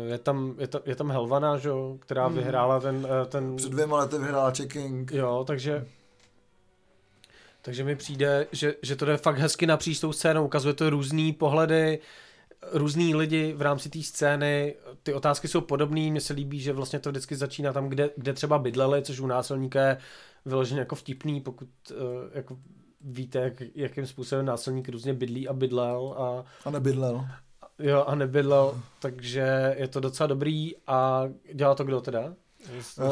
Je tam, je tam, je tam Helvana, že jo, která hmm. vyhrála ten, ten... Před dvěma lety vyhrála Checking. Jo, takže... Takže mi přijde, že, že to jde fakt hezky napříč tou scénou. Ukazuje to různý pohledy, různý lidi v rámci té scény. Ty otázky jsou podobné. Mně se líbí, že vlastně to vždycky začíná tam, kde, kde třeba bydleli, což u Násilníka je vyloženě jako vtipný, pokud jako víte, jak, jakým způsobem Násilník různě bydlí a bydlel. A, a nebydlel. Jo, a nebydlel, takže je to docela dobrý a dělá to kdo teda?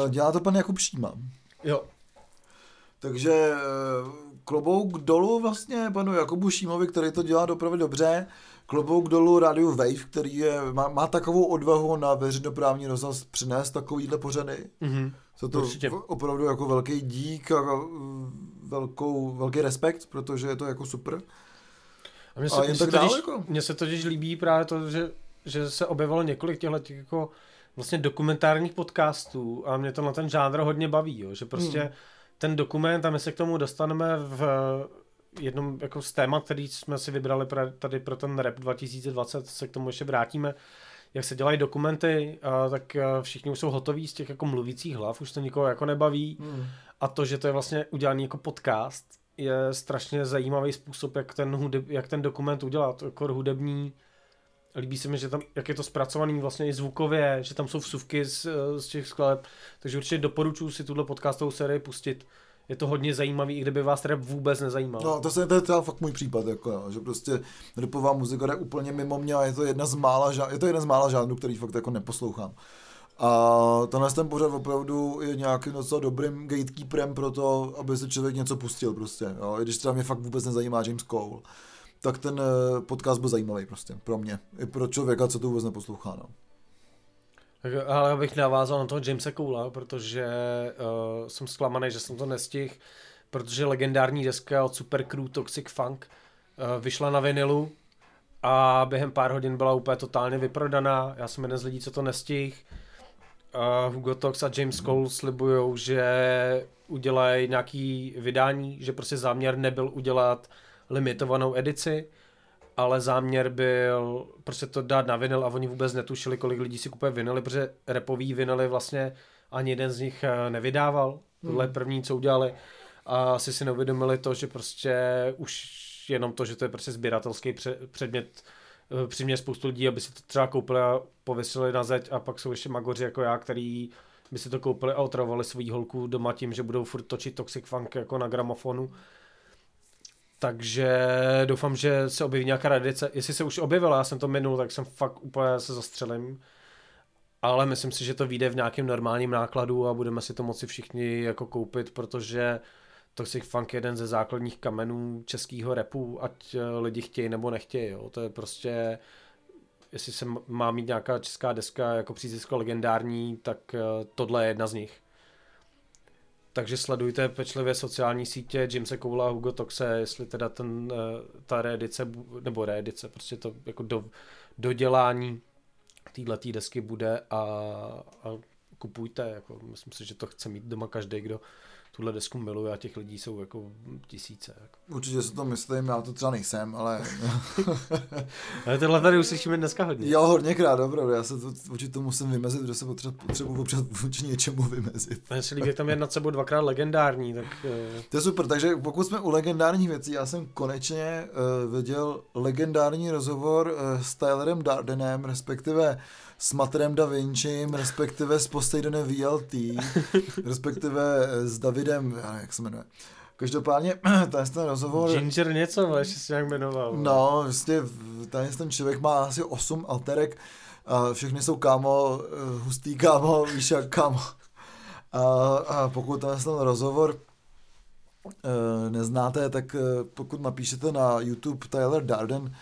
Dělá to pan Jakub Šíma. Jo. Takže klobouk dolů vlastně panu Jakubu Šímovi, který to dělá dopravy dobře. Klobouk dolů rádiu Wave, který je, má, má takovou odvahu na veřejnoprávní rozhlas přinést takovýhle pořady. Mm-hmm. Za to určitě. Opravdu jako velký dík a velkou, velký respekt, protože je to jako super. A mně se, mně, se totiž, mně se totiž líbí právě to, že, že se objevilo několik těchto těch jako vlastně dokumentárních podcastů a mě to na ten žánr hodně baví, jo, že prostě hmm. ten dokument a my se k tomu dostaneme v jednom jako z témat, který jsme si vybrali pra, tady pro ten rap dva tisíce dvacet, se k tomu ještě vrátíme, jak se dělají dokumenty, a tak všichni už jsou hotoví z těch jako mluvících hlav, už to nikoho jako nebaví hmm. a to, že to je vlastně udělaný jako podcast, je strašně zajímavý způsob, jak ten, hudeb, jak ten dokument udělat, jako hudební. Líbí se mi, že tam, jak je to zpracovaný vlastně i zvukově, že tam jsou vsuvky z, z těch skladeb, takže určitě doporučuji si tuhle podcastovou sérii pustit. Je to hodně zajímavý, i kdyby vás rap vůbec nezajímal. No, to, se, to je teda fakt můj případ, jako, že prostě rapová muzika je úplně mimo mě a je to jedna z mála, je to jedna z mála žánrů, který fakt jako neposlouchám. A tenhle ten pořad opravdu je nějakým docela dobrým gatekeeperem pro to, aby se člověk něco pustil prostě, jo. I když třeba mě fakt vůbec nezajímá James Cole, tak ten podcast byl zajímavý prostě pro mě, i pro člověka, co to vůbec neposlouchá, no. Tak, ale abych navázal na toho Jamesa Colea, protože uh, jsem zklamaný, že jsem to nestihl, protože legendární deska od Supercrew Toxic Funk uh, vyšla na vinilu a během pár hodin byla úplně totálně vyprodaná. Já jsem jeden z lidí, co to nestih. Uh, Hugo Tox a James Cole slibujou, že udělají nějaký vydání, že prostě záměr nebyl udělat limitovanou edici, ale záměr byl prostě to dát na vinyl a oni vůbec netušili, kolik lidí si kupuje vinily, protože rapový vinily vlastně ani jeden z nich nevydával. Tohle je první, co udělali. A asi si neuvědomili to, že prostě už jenom to, že to je prostě sběratelský předmět, přiměl spoustu lidí, aby si to třeba koupili a pověsili na zeď, a pak jsou ještě magoři jako já, který by si to koupili a otravovali svou holku doma tím, že budou furt točit Toxic Funk jako na gramofonu. Takže doufám, že se objeví nějaká radice. Jestli se už objevila, já jsem to minul, tak jsem fakt úplně se zastřelím. Ale myslím si, že to vyjde v nějakém normálním nákladu a budeme si to moci všichni jako koupit, protože Toxic Funk je jeden ze základních kamenů českého rapu, ať lidi chtějí nebo nechtějí. Jo. To je prostě, jestli se má mít nějaká česká deska jako přízvisko legendární, tak tohle je jedna z nich. Takže sledujte pečlivě sociální sítě Jamese Cola a Hugo Toxe, jestli teda ten, ta reedice, nebo reedice, prostě to jako do, dodělání této desky bude a, a kupujte. Jako, myslím si, že to chce mít doma každý, kdo tuhle desku miluje, a těch lidí jsou jako tisíce. Jako. Určitě si to myslím, já to třeba nejsem, ale... ale tohle tady uslyšíme dneska hodně. Jo, hodněkrát, opravdu, já se to, určitě to musím vymezit, protože se potřebuji občas vůči něčemu vymezit. Já si líbí, tam je nad sebou dvakrát legendární, tak... To je super, takže pokud jsme u legendárních věcí, já jsem konečně uh, viděl legendární rozhovor uh, s Tylerem Durdenem, respektive s Materem Da Vinčim, respektive s Posteidonem V L T, respektive s Davidem, já nevím, jak se jmenuje. Každopádně, ten ten rozhovor... Ginger něco, ale ještě se nějak jmenoval. No, vlastně ten člověk má asi osm alterek, a všechny jsou kámo, hustý kámo, víš jak kámo. A, a pokud ten ten rozhovor neznáte, tak pokud napíšete na YouTube Tyler Durden,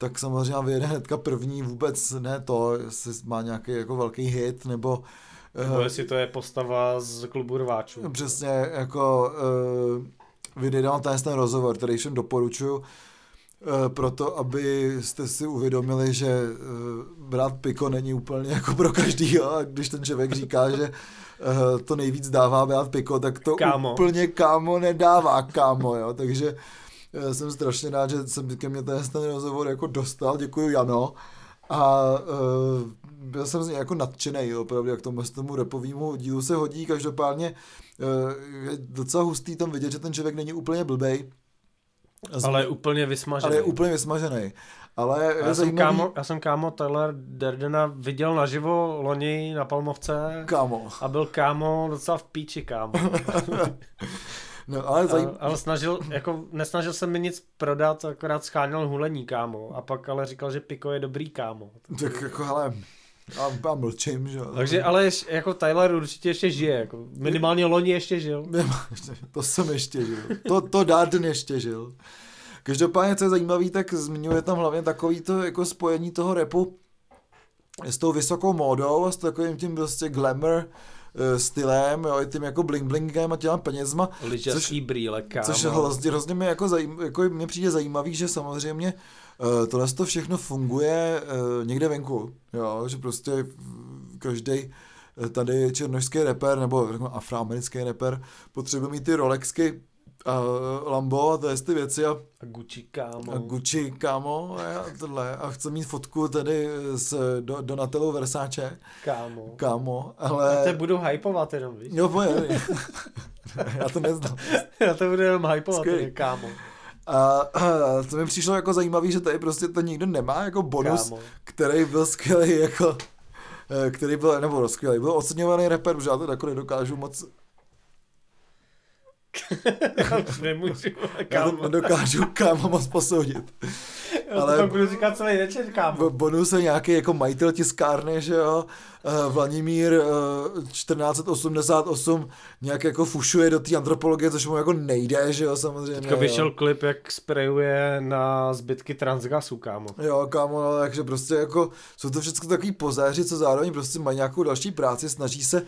tak samozřejmě vyjede hnedka první, vůbec ne to, jestli má nějaký jako velký hit, nebo... Nebo jestli to je postava z Klubu rváčů. Přesně, jako uh, vydejme ten rozhovor, který všem doporučuji, uh, proto aby jste si uvědomili, že uh, brát piko není úplně jako pro každýho, a když ten člověk říká, že uh, to nejvíc dává brát piko, tak to kámo. Úplně kámo nedává kámo, jo, takže... Já jsem strašně rád, že jsem ke mně ten, ten rozhovor jako dostal, děkuji Jano. A uh, já jsem z něj jako nadčenej, opravdu, jak tomu, tomu rapovému dílu se hodí. Každopádně uh, je docela hustý tam vidět, že ten člověk není úplně blbej. Z... Ale je úplně vysmažený. Ale je úplně vysmažený. Ale já, jsem zajímavý... kámo, já jsem kámo Tyler Durdena viděl naživo loni na Palmovce. Kámo. A byl kámo docela v píči, kámo. No, ale, zajím... ale snažil, jako, nesnažil se mi nic prodat, akorát scháněl hulení, kámo. A pak ale říkal, že piko je dobrý, kámo. Tak jako, hele, já mlčím, že jo. Takže, ale ješ, jako Tyler určitě ještě žije, jako minimálně loni ještě žil. To jsem ještě žil, to, to Darden ještě žil. Každopádně, co je zajímavý, tak zmiňuje tam hlavně takový to jako spojení toho rapu s tou vysokou módou a s takovým tím prostě glamour stylem, jo, i tím jako bling-blingem a těma penězma, což, brýle, což hrozně, hrozně mi jako, zajím, jako mě přijde zajímavý, že samozřejmě uh, tohle to všechno funguje uh, někde venku, jo, že prostě každý tady černošský rapper nebo afroamerický rapper potřebuje mít ty Rolexky a Lambo a to ty věci a, a Gucci kámo a Gucci kámo a, tohle, a chce mít fotku tady s do, Donatello Versace kámo kámo, ale... Já to budu hypovat jenom, víš? Jo, pojď, já to neznám. Já to budu jenom hypovat, tady, kámo. A, a to mi přišlo jako zajímavý, že tady prostě to nikdo nemá jako bonus, kámo. Který byl skvělý jako, který byl, nebo skvělý, byl oceňovaný rapper, protože já to jako nedokážu moc já už nemůžu, kámo. Já dokážu kámo moc posoudit. Já ale to budu říkat celý večer, kámo. Bonus je nějaký jako majitel tiskárny, že jo, Vladimír čtrnáct osmdesát osm nějak jako fušuje do té antropologie, což mu jako nejde, že jo, samozřejmě. Teďka vyšel jo. Klip, jak sprejuje na zbytky transgasu, kámo. Jo, kámo, no, takže prostě jako jsou to všechno takový pozáři, co zároveň prostě mají nějakou další práci, snaží se uh,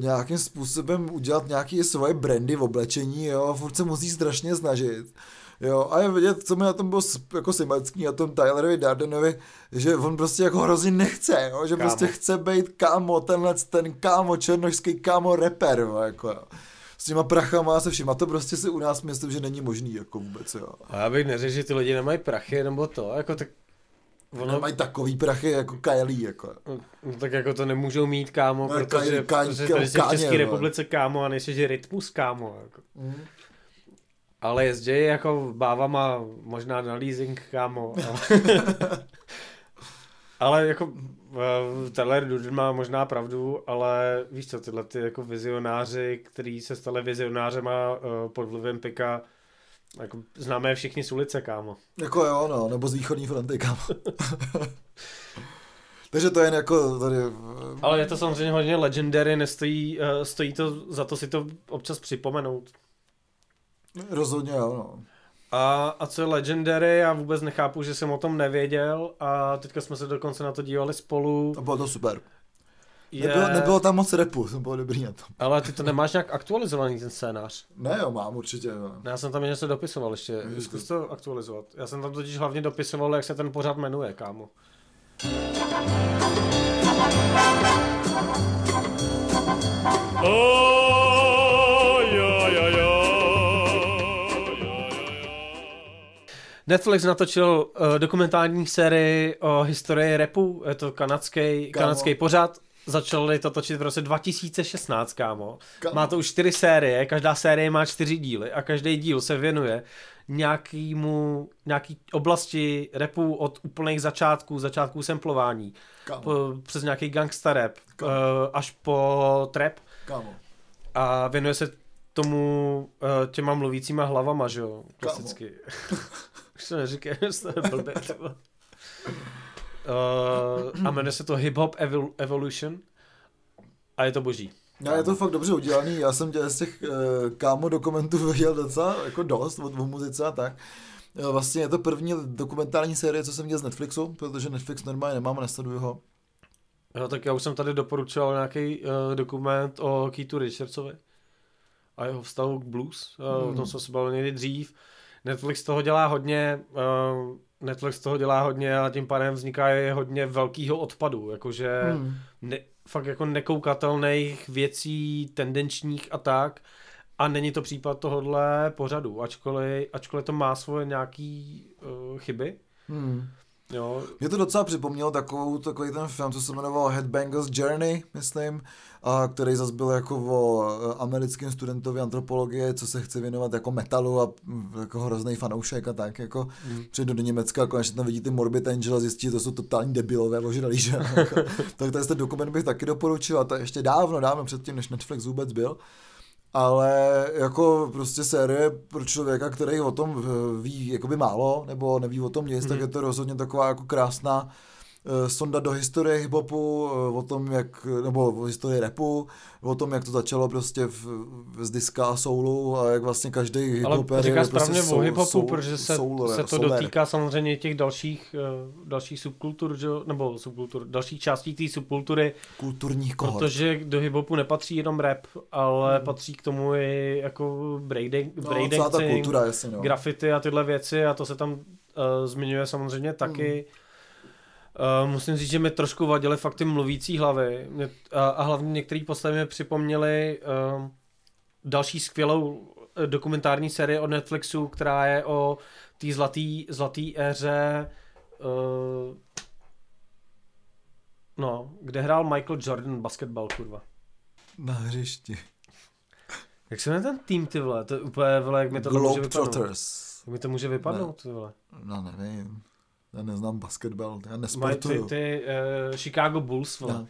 nějakým způsobem udělat nějaké svoje brandy v oblečení, jo, furt se musí strašně snažit. Jo, a je vidět, co mi na tom bylo jako sympatický, na tom Tylerovi Dardenovi, že on prostě jako hrozně nechce, jo, že kámo. Prostě chce být kámo, tenhle ten kámo, černošský kámo rapper, jo, jako jo. S těma prachama a se všim. A to prostě si u nás myslím, že není možný jako vůbec, jo. A já bych neřekl, že ty lidi nemají prachy, nebo to, jako tak... Ono... Nemají takový prachy jako Kylie, jako. No, tak jako to nemůžou mít, kámo, no, protože, kaj, protože kaj, jsi kaj, v České kaj, republice, no. Kámo, a nejsi, že rytmus, kámo, jako. Mm. Ale jezdí jako bávama, možná na leasing, kámo. Ale, ale jako Tyler Durden má možná pravdu, ale víš co, tyhle ty jako vizionáři, který se stali vizionářema pod vlivem Pika, jako známe všichni z ulice, kámo. Jako jo, no, nebo z východní fronty, kámo. Takže to je jen jako tady... Ale je to samozřejmě hodně legendary, nestojí, stojí to za to si to občas připomenout. Rozhodně jo, no. A, a co je legendary, já vůbec nechápu, že jsem o tom nevěděl a teďka jsme se dokonce na to dívali spolu. A bylo to super. Je... Nebylo, nebylo tam moc repu, jsem byl dobrý na tom. Ale ty to nemáš nějak aktualizovaný ten scénář? Ne jo, mám určitě. No. Já jsem tam něco dopisoval ještě, zkus to aktualizovat. Já jsem tam totiž hlavně dopisoval, jak se ten pořád jmenuje, kámo. Oh, jo, jo, jo. Netflix natočil uh, dokumentární sérii o historii rapu, je to kanadský, kanadský pořad, začali to točit v roce dva tisíce šestnáct, kámo. kámo. Má to už čtyři série, každá série má čtyři díly a každý díl se věnuje nějakýmu, nějaký oblasti rapu od úplných začátků, začátků samplování, po, přes nějaký gangsta rap, uh, až po trap. Kámo. A věnuje se tomu uh, těma mluvícíma hlavama, že jo, klasicky. Už to neříkám, že to je blbě. uh, a jmenuje se to Hip Hop Evol- Evolution a je to boží. Já, je to fakt dobře udělaný, já jsem z těch uh, kámo dokumentů viděl docela jako dost, od muzice a tak. Uh, vlastně je to první dokumentární série, co jsem dělal z Netflixu, protože Netflix normálně nemám a nesleduju ho. No tak já už jsem tady doporučoval nějaký uh, dokument o Keithu Richardsovi a jeho vztahu k blues, uh, hmm. o tom jsme se bavili někdy dřív. Netflix toho dělá hodně, uh, Netflix toho dělá hodně a tím pádem vzniká je hodně velkýho odpadu, jakože hmm. ne, fakt jako nekoukatelných věcí, tendenčních a tak a není to případ tohodle pořadu, ačkoliv, ačkoliv to má svoje nějaký uh, chyby. Hmm. Jo. Mě to docela připomnělo takovou, takový ten film, co se jmenoval Headbangers Journey, myslím, a který zase byl jako o americkém studentovi antropologie, co se chce věnovat jako metalu a jako hrozný fanoušek a tak jako mm. přijde do Německa a konečně tam vidí ty Morbid Angel a zjistí, že to jsou totální debilové ožralíže. Jako. Tak tady ten dokument bych taky doporučil a to ještě dávno, dávno předtím, než Netflix vůbec byl. Ale jako prostě série pro člověka, který o tom ví jakoby málo, nebo neví o tom nic, mm. tak je to rozhodně taková jako krásná uh, sonda do historie hiphopu, uh, o tom jak, nebo o historii rapu, o tom jak to začalo prostě v, v z diska a soulu a jak vlastně každý hiphoper říká správně prostě o hiphopu, soul, protože se, soul, se to dotýká samozřejmě těch dalších, uh, dalších subkultur, nebo subkultur, dalších částí té subkultury, kulturních kohort. Protože do hiphopu nepatří jenom rap, ale mm. patří k tomu i jako breakdancing, no, kultura, jasně, no. graffiti a tyhle věci a to se tam uh, zmiňuje samozřejmě taky. Mm. Uh, musím říct, že mi trošku vadily fakt ty mluvící hlavy mě, a, a hlavně některé postavy mi připomněly uh, další skvělou dokumentární sérii od Netflixu, která je o té zlatý, zlatý éře, uh, no, kde hrál Michael Jordan basketbal, kurva. Na hřišti. Jak se jmenuje ten tým, ty vole, to je úplně, vole, jak mi to může vypadnout. Jak mi to může vypadnout, ty vole. No, nevím. Já neznám basketbal, já nesportuju. Ty, ty uh, Chicago Bulls, vole.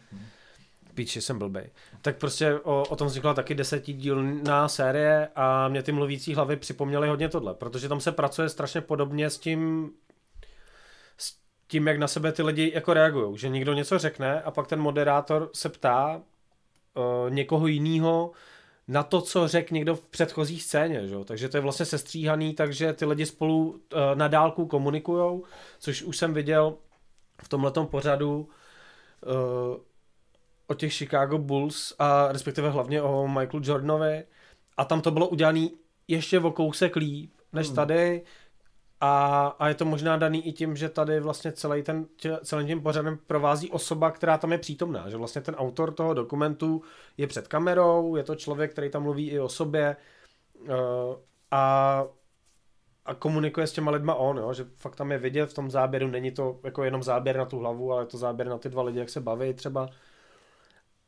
Píči, jsem blbej. Tak prostě o, o tom vznikla taky desetidílná série a mě ty mluvící hlavy připomněly hodně tohle, protože tam se pracuje strašně podobně s tím, s tím, jak na sebe ty lidi jako reagujou, že někdo něco řekne a pak ten moderátor se ptá uh, někoho jinýho na to, co řekl někdo v předchozí scéně, že? Takže to je vlastně sestříhaný, takže ty lidi spolu uh, na dálku komunikujou, což už jsem viděl v tomhletom pořadu uh, o těch Chicago Bulls a respektive hlavně o Michaelu Jordanovi a tam to bylo udělané ještě o kousek líp než hmm. tady. A, a je to možná daný i tím, že tady vlastně celý ten, celým tím pořadem provází osoba, která tam je přítomná. Že vlastně ten autor toho dokumentu je před kamerou, je to člověk, který tam mluví i o sobě a, a komunikuje s těma lidma on, jo? Že fakt tam je vidět v tom záběru, není to jako jenom záběr na tu hlavu, ale je to záběr na ty dva lidi, jak se baví třeba.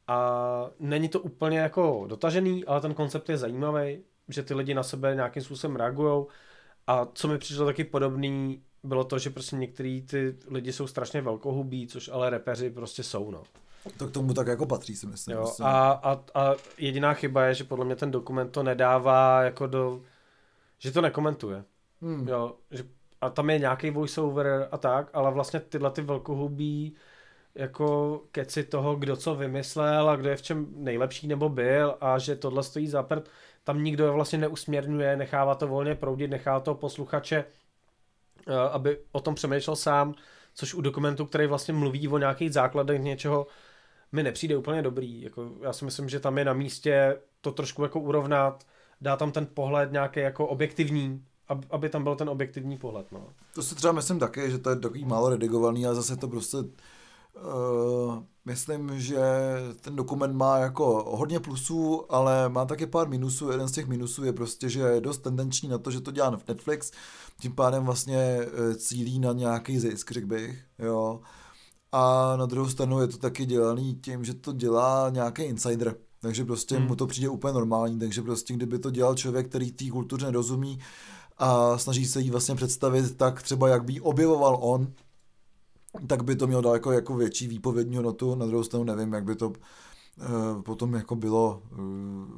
A není to úplně jako dotažený, ale ten koncept je zajímavý, že ty lidi na sebe nějakým způsobem reagujou. A co mi přišlo taky podobný, bylo to, že prostě některý ty lidi jsou strašně velkohubí, což ale repeři prostě jsou, no. To k tomu tak jako patří, si myslím. Jo, myslím. A, a, a jediná chyba je, že podle mě ten dokument to nedává jako do... že to nekomentuje. Hmm. Jo, že, a tam je nějaký voiceover a tak, ale vlastně tyhle ty velkohubí jako keci toho, kdo co vymyslel a kdo je v čem nejlepší nebo byl a že tohle stojí za prd. Tam nikdo je vlastně neusměrňuje, nechává to volně proudit, nechává toho posluchače, aby o tom přemýšlel sám, což u dokumentu, který vlastně mluví o nějakých základech něčeho, mi nepřijde úplně dobrý. Jako, já si myslím, že tam je na místě to trošku jako urovnat, dá tam ten pohled nějaký jako objektivní, aby tam byl ten objektivní pohled. No. To si třeba myslím taky, že to je takový málo redigovaný, ale zase to prostě... Uh, myslím, že ten dokument má jako hodně plusů, ale má taky pár minusů. Jeden z těch minusů je prostě, že je dost tendenční na to, že to dělá v Netflix, tím pádem vlastně cílí na nějaký zisk, řekl bych, jo. A na druhou stranu je to taky dělaný tím, že to dělá nějaký insider, takže prostě hmm. mu to přijde úplně normální, takže prostě kdyby to dělal člověk, který té kultuře nerozumí a snaží se jí vlastně představit tak třeba, jak by ji objevoval on, tak by to mělo daleko jako větší výpovědní notu, na druhou stranu nevím, jak by to e, potom jako bylo e,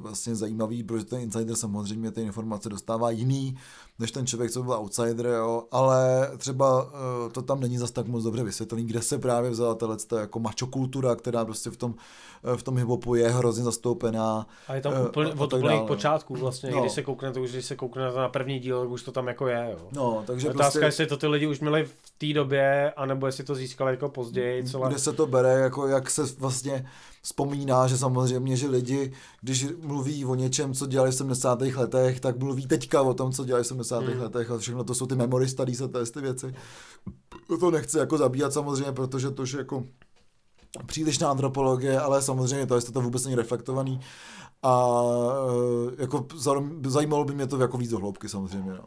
vlastně zajímavý, protože ten insider samozřejmě ty informace dostává jiný, než ten člověk, co byl outsider, jo, ale třeba e, to tam není zas tak moc dobře vysvětlený, kde se právě vzala tato jako mačokultura, která prostě v tom, e, v tom hip-hopu je hrozně zastoupená. A je tam úplně, e, od úplných počátků vlastně, no. Když se koukne to, když se koukne na první díl, už to tam jako je, jo. No, takže otázka, prostě... jestli to ty lidi už měli v té době, anebo jestli to získali jako později. Celé... Kde se to bere, jako jak se vlastně vzpomíná, že samozřejmě, že lidi, když mluví o něčem, co dělali v sedmdesátých letech, tak mluví teďka o tom, co dělali v sedmdesátých hmm. letech a všechno to jsou ty memory studies a ty věci. To nechci jako zabíjat samozřejmě, protože to je jako přílišná antropologie, ale samozřejmě to, jestli to vůbec není reflektovaný a jako zajímalo by mě to jako víc do hloubky samozřejmě, no.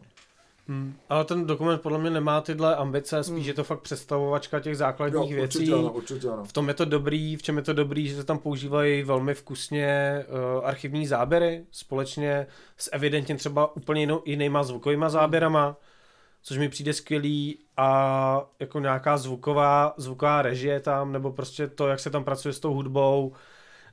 Hmm. Ale ten dokument podle mě nemá tyhle ambice, spíš hmm. je to fakt představovačka těch základních jo, věcí. Určitě ano, určitě ano. V tom je to dobrý, v čem je to dobrý, že se tam používají velmi vkusně uh, archivní záběry, společně s evidentně třeba úplně jinou, jinýma zvukovýma záběrama, což mi přijde skvělý a jako nějaká zvuková, zvuková režie tam, nebo prostě to, jak se tam pracuje s tou hudbou,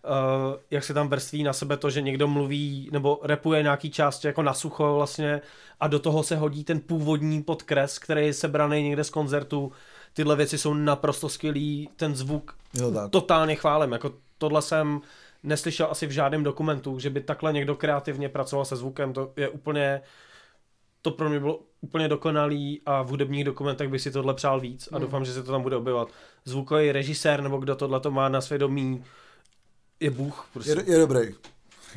Uh, jak se tam vrství na sebe to, že někdo mluví nebo rapuje nějaký části jako na sucho vlastně a do toho se hodí ten původní podkres, který je sebraný někde z koncertu. Tyhle věci jsou naprosto skvělý, ten zvuk jo, tak. Totálně chválím. Jako tohle jsem neslyšel asi v žádném dokumentu, že by takhle někdo kreativně pracoval se zvukem, to je úplně, to pro mě bylo úplně dokonalý a v hudebních dokumentech bych si tohle přál víc a mm. doufám, že se to tam bude objevovat. Zvukový režisér nebo kdo tohle to má na svědomí, je bůh, prostě. Je, je dobrý.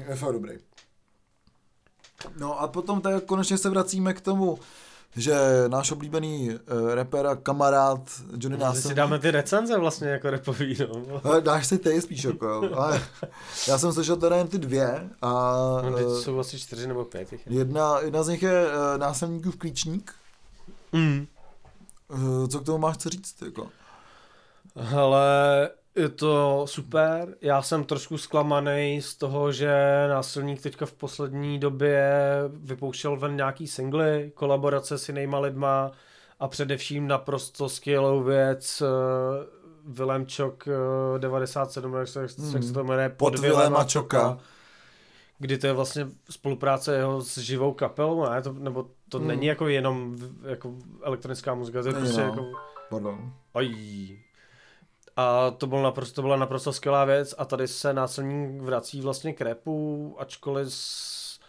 Je fakt dobrý. No a potom tak konečně se vracíme k tomu, že náš oblíbený uh, rapper a kamarád Johnny no, Násilník... si dáme ty recenze vlastně jako rapový, no. Dáš si ty spíš, jako. Ale já jsem slyšel teda jen ty dvě a... No, teď jsou vlastně čtyři nebo pět. Jedna, jedna z nich je uh, Násilníkův klíčník. Mm. Uh, co k tomu máš co říct, jako? Hele... Je to super, já jsem trošku zklamaný z toho, že Násilník teďka v poslední době vypouštěl ven nějaký singly, kolaborace s jinýma lidma a především naprosto skvělou věc uh, Vilém Čok uh, devadesát sedm, jak se, hmm. jak se to jmenuje, pod, pod Viléma Čoka, kdy to je vlastně spolupráce jeho s živou kapelou, ne? To, nebo to hmm. není jako jenom jako elektronická muzika, to je prostě no. jako... Pardon. Aj. A to, bylo naprosto, to byla naprosto skvělá věc a tady se Násilník vrací vlastně k rapu, ačkoliv s,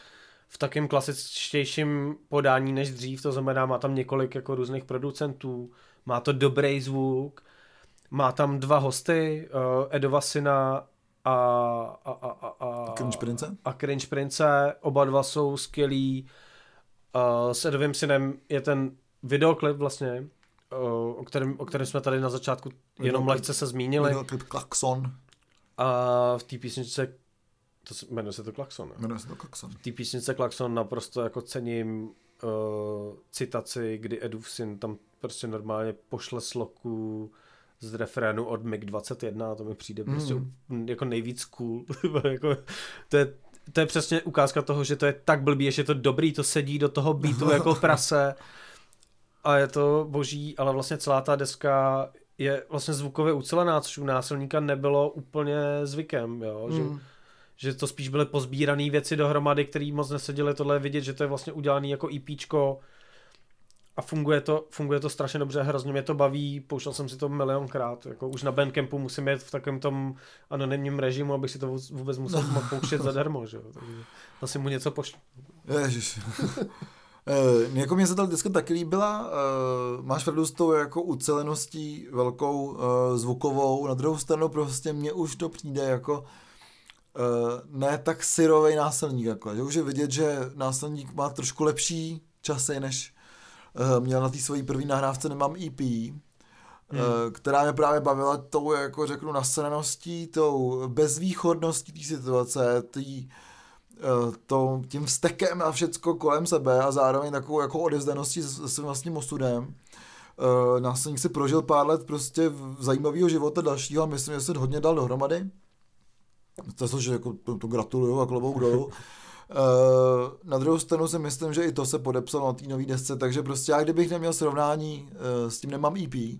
v takém klasičtějším podání než dřív, to znamená má tam několik jako různých producentů, má to dobrý zvuk, má tam dva hosty, uh, Edova syna a, a, a, a, a, a Cringe Prince, oba dva jsou skvělí Uh, s Edovým synem je ten videoklip vlastně, uh, o, kterém, o kterém jsme tady na začátku jenom videoklip, lehce se zmínili. Videoklip Klaxon. A v té písničce, to se, jmenuje se to Klaxon. Ne? Jmenuje se to Klaxon. V té písničce Klaxon naprosto jako cením uh, citaci, kdy Edův syn tam prostě normálně pošle sloku z refrénu od mig dvacet jedna, to mi přijde mm. prostě jako nejvíc cool. To je, to je přesně ukázka toho, že to je tak blbý, že je to dobrý, to sedí do toho beatu jako prase a je to boží, ale vlastně celá ta deska je vlastně zvukově ucelená, což u Násilníka nebylo úplně zvykem, jo? Že, mm. že to spíš byly pozbírané věci dohromady, které moc neseděly, tohle vidět, že to je vlastně udělané jako EPčko a funguje to, funguje to strašně dobře, hrozně mě to baví, pouštěl jsem si to milionkrát, jako už na Bandcampu musím jít v takovém tom anonymním režimu, abych si to vůbec musel pouštět zadarmo, že jo, takže asi mu něco pošlu. Ježiš. E, jako mě se ta deska taky líbila, e, máš pravdu s tou jako uceleností velkou e, zvukovou, na druhou stranu prostě mně už to přijde jako e, ne tak syrovej Násilník, jako, že už je vidět, že Násilník má trošku lepší časy, než měl na té svojí první nahrávce Nemám E P, hmm. která mě právě bavila tou, jako řeknu, naseneností, tou bezvýchodností té situace, tý, to, tím vztekem a všecko kolem sebe a zároveň takovou jako odevzdaností se svým vlastním osudem. Násilník si prožil pár let prostě zajímavého života dalšího a myslím, že se hodně dal dohromady. To, což jako, to, to gratuluju a klobouk dolů. Na druhou stranu si myslím, že i to se podepsalo na té nový desce, takže prostě já kdybych neměl srovnání s tím Nemám E P,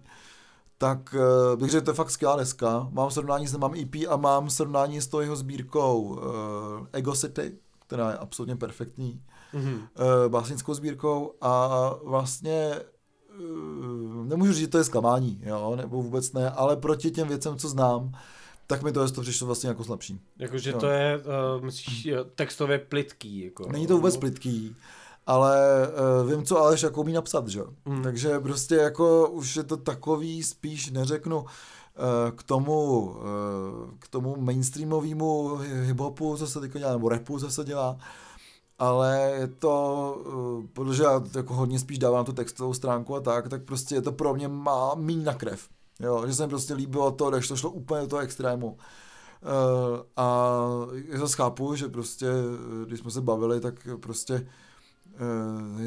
tak bych řekl, to je fakt skvělá deska. Mám srovnání s Nemám E P a mám srovnání s tou jeho sbírkou Ego City, která je absolutně perfektní, mm-hmm. básnickou sbírkou a vlastně nemůžu říct, že to je zklamání, jo, nebo vůbec ne, ale proti těm věcem, co znám, tak mi to to přišlo vlastně jako slabší. Jakože no. To je, uh, myslíš, textově plitký. Jako. Není to vůbec plitký, ale uh, vím, co Aleš jako umí napsat, že? Mm. Takže prostě jako už je to takový, spíš neřeknu, uh, k tomu, uh, k tomu mainstreamovému hiphopu, co se teď dělá, nebo rapu, co se dělá, ale je to, uh, protože já jako hodně spíš dávám tu textovou stránku a tak, tak prostě je to pro mě má míň na krev. Jo, že se mi prostě líbilo to, když to šlo úplně do toho extrému. Uh, a já zase chápu, že prostě, když jsme se bavili, tak prostě uh,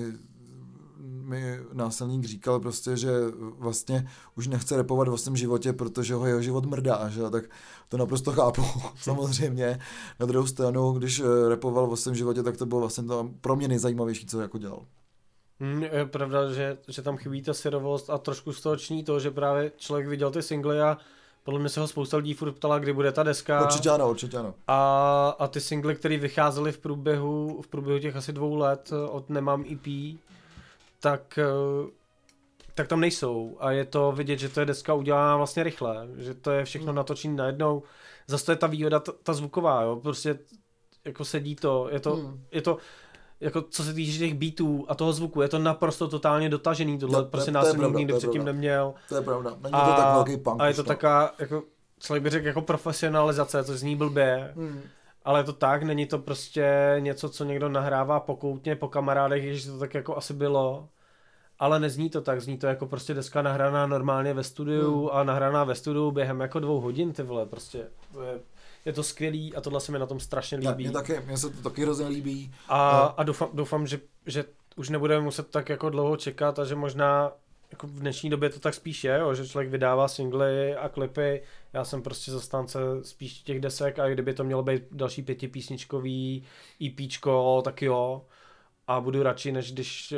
mi Násilník říkal prostě, že vlastně už nechce repovat o svém životě, protože ho jeho život mrdá, že? Tak to naprosto chápu, samozřejmě. Na druhou stranu, když repoval o svém životě, tak to bylo vlastně to pro mě nejzajímavější, co jako dělal. Je pravda, že, že tam chybí ta syrovost a trošku z toho ční to, že právě člověk viděl ty singly a podle mě se ho spousta lidí furt ptala, kdy bude ta deska. Určitě ano, určitě ano. A, a ty singly, které vycházely v průběhu, v průběhu těch asi dvou let od Nemám E P, tak, tak tam nejsou. A je to vidět, že to je deska udělaná vlastně rychle, že to je všechno natočené najednou. Zase to je ta výhoda, ta, ta zvuková, jo? Prostě jako sedí to, je to... Hmm. Je to jako co se týče těch beatů a toho zvuku, je to naprosto totálně dotažený, tohle to, prostě to Násilník nikdo předtím neměl. To je pravda, není to a, tak velký punk. A je to no. Taká, jako, člověk by řekl, jako profesionalizace, což zní blbě, hmm. ale je to tak, není to prostě něco, co někdo nahrává pokoutně po kamarádech, že to tak jako asi bylo, ale nezní to tak, zní to jako prostě deska nahraná normálně ve studiu hmm. a nahraná ve studiu během jako dvou hodin, ty vole, prostě, to je... Je to skvělý a tohle se mi na tom strašně líbí. Mně taky, mně se to taky hrozně líbí. A, no. a doufám, doufám že, že už nebudeme muset tak jako dlouho čekat a že možná jako v dnešní době to tak spíš je, jo, že člověk vydává singly a klipy. Já jsem prostě zastánce spíš těch desek a kdyby to mělo být další pětipísničkový EPčko, tak jo. A budu radši, než když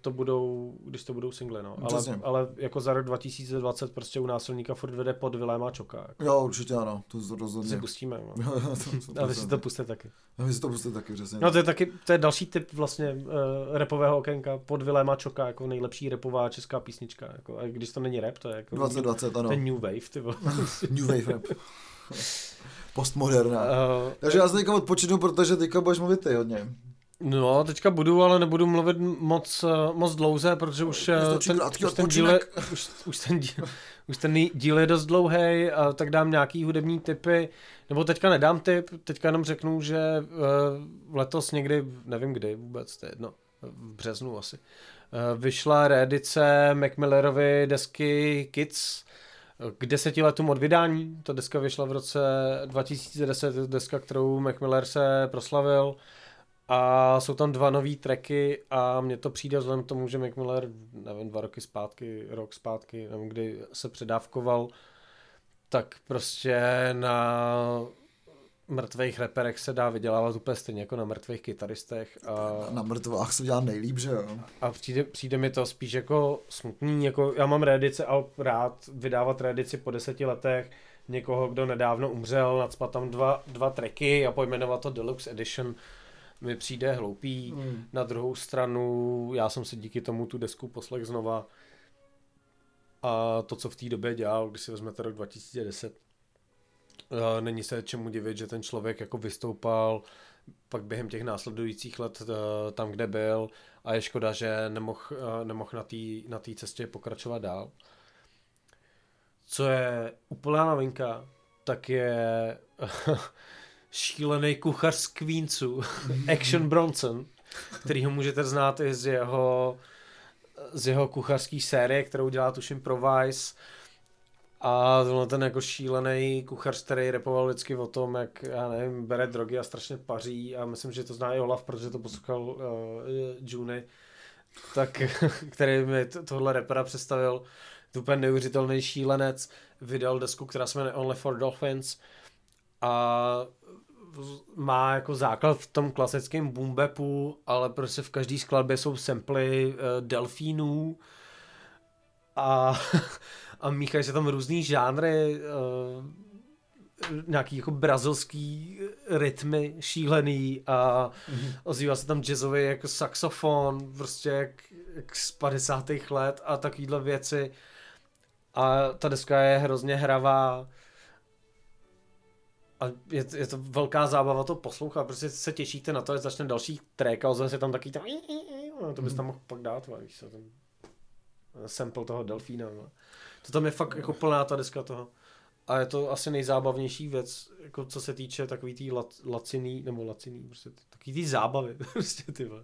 to budou, když to budou single, no. Ale, ale jako za rok dva tisíce dvacet prostě u Násilníka furt vede pod Viléma Čoka. Jako. Jo, určitě ano, to rozhodně. To si pustíme, no. Jo, jo, to, to a vy si to pustíte taky. A vy si to pustíte taky, přesně. No to je taky, to je další typ vlastně uh, rapového okénka pod Viléma Čoka, jako nejlepší rapová česká písnička, jako. A když to není rap, to je jako dvacet dvacet, ano. To je new wave, ty vole. New wave rap. Postmoderná. Uh, Takže já se teďka odpočinu, protože teďka budeš mluvit ty hodně. No, teďka budu, ale nebudu mluvit moc, moc dlouze, protože už ten, už, ten díl je, už, už, ten díl, už ten díl je dost dlouhý, a tak dám nějaký hudební tipy, nebo teďka nedám tip, teďka jenom řeknu, že letos někdy, nevím kdy vůbec, to je jedno, v březnu asi, vyšla reedice Mac Millerovy desky Kids k deseti letům od vydání. Ta deska vyšla v roce dva tisíce deset, deska, kterou Mac Miller se proslavil. A jsou tam dva nový tracky a mně to přijde vzhledem k tomu, že Mac Miller, nevím, dva roky zpátky, rok zpátky, nevím, kdy se předávkoval, tak prostě na mrtvých reperech se dá vydělávat úplně stejně jako na mrtvých kytaristech. A na mrtvách se dělá nejlíp, že jo? A přijde, přijde mi to spíš jako smutný, jako já mám reedice a rád vydávat reedici po deseti letech někoho, kdo nedávno umřel, nacpat tam dva, dva tracky a pojmenovat to Deluxe Edition mi přijde hloupý. Mm. Na druhou stranu, já jsem si díky tomu tu desku poslech znova a to, co v té době dělal, když si vezmete rok dva tisíce deset, není se čemu divit, že ten člověk jako vystoupal pak během těch následujících let tam, kde byl, a je škoda, že nemohl nemoh na té na té cestě pokračovat dál. Co je úplná novinka, tak je šílený kuchař z Queensu, Action Bronson, kterýho můžete znát i z jeho, z jeho kuchařský série, kterou dělá tuším pro Vice. A tohle ten jako šílený kuchař, který rapoval vždycky o tom, jak, já nevím, bere drogy a strašně paří, a myslím, že to zná i Olaf, protože to poslouchal uh, Juni, tak, který mi tohle rapera představil, úplně neuvěřitelný šílenec, vydal desku, která se jmenuje Only for Dolphins a má jako základ v tom klasickém boom bapu, ale prostě v každý skladbě jsou samply uh, delfínů a a míchají se tam různý žánry, uh, nějaký jako brazilský rytmy šílený a mm-hmm. ozývá se tam jazzový jako saxofon, prostě jak, jak z padesátých let a takovýhle věci. A ta deska je hrozně hravá a je, je to velká zábava to poslouchat, prostě se těšíte na to, že začne další track a ozve se tam takový tam, to bys tam mohl pak dát, víš co, ten sample toho delfína. To tam je fakt jako plná ta deska toho. A je to asi nejzábavnější věc, jako co se týče takový tý lac, laciný, nebo laciný, prostě takový tý zábavy, prostě ty vole.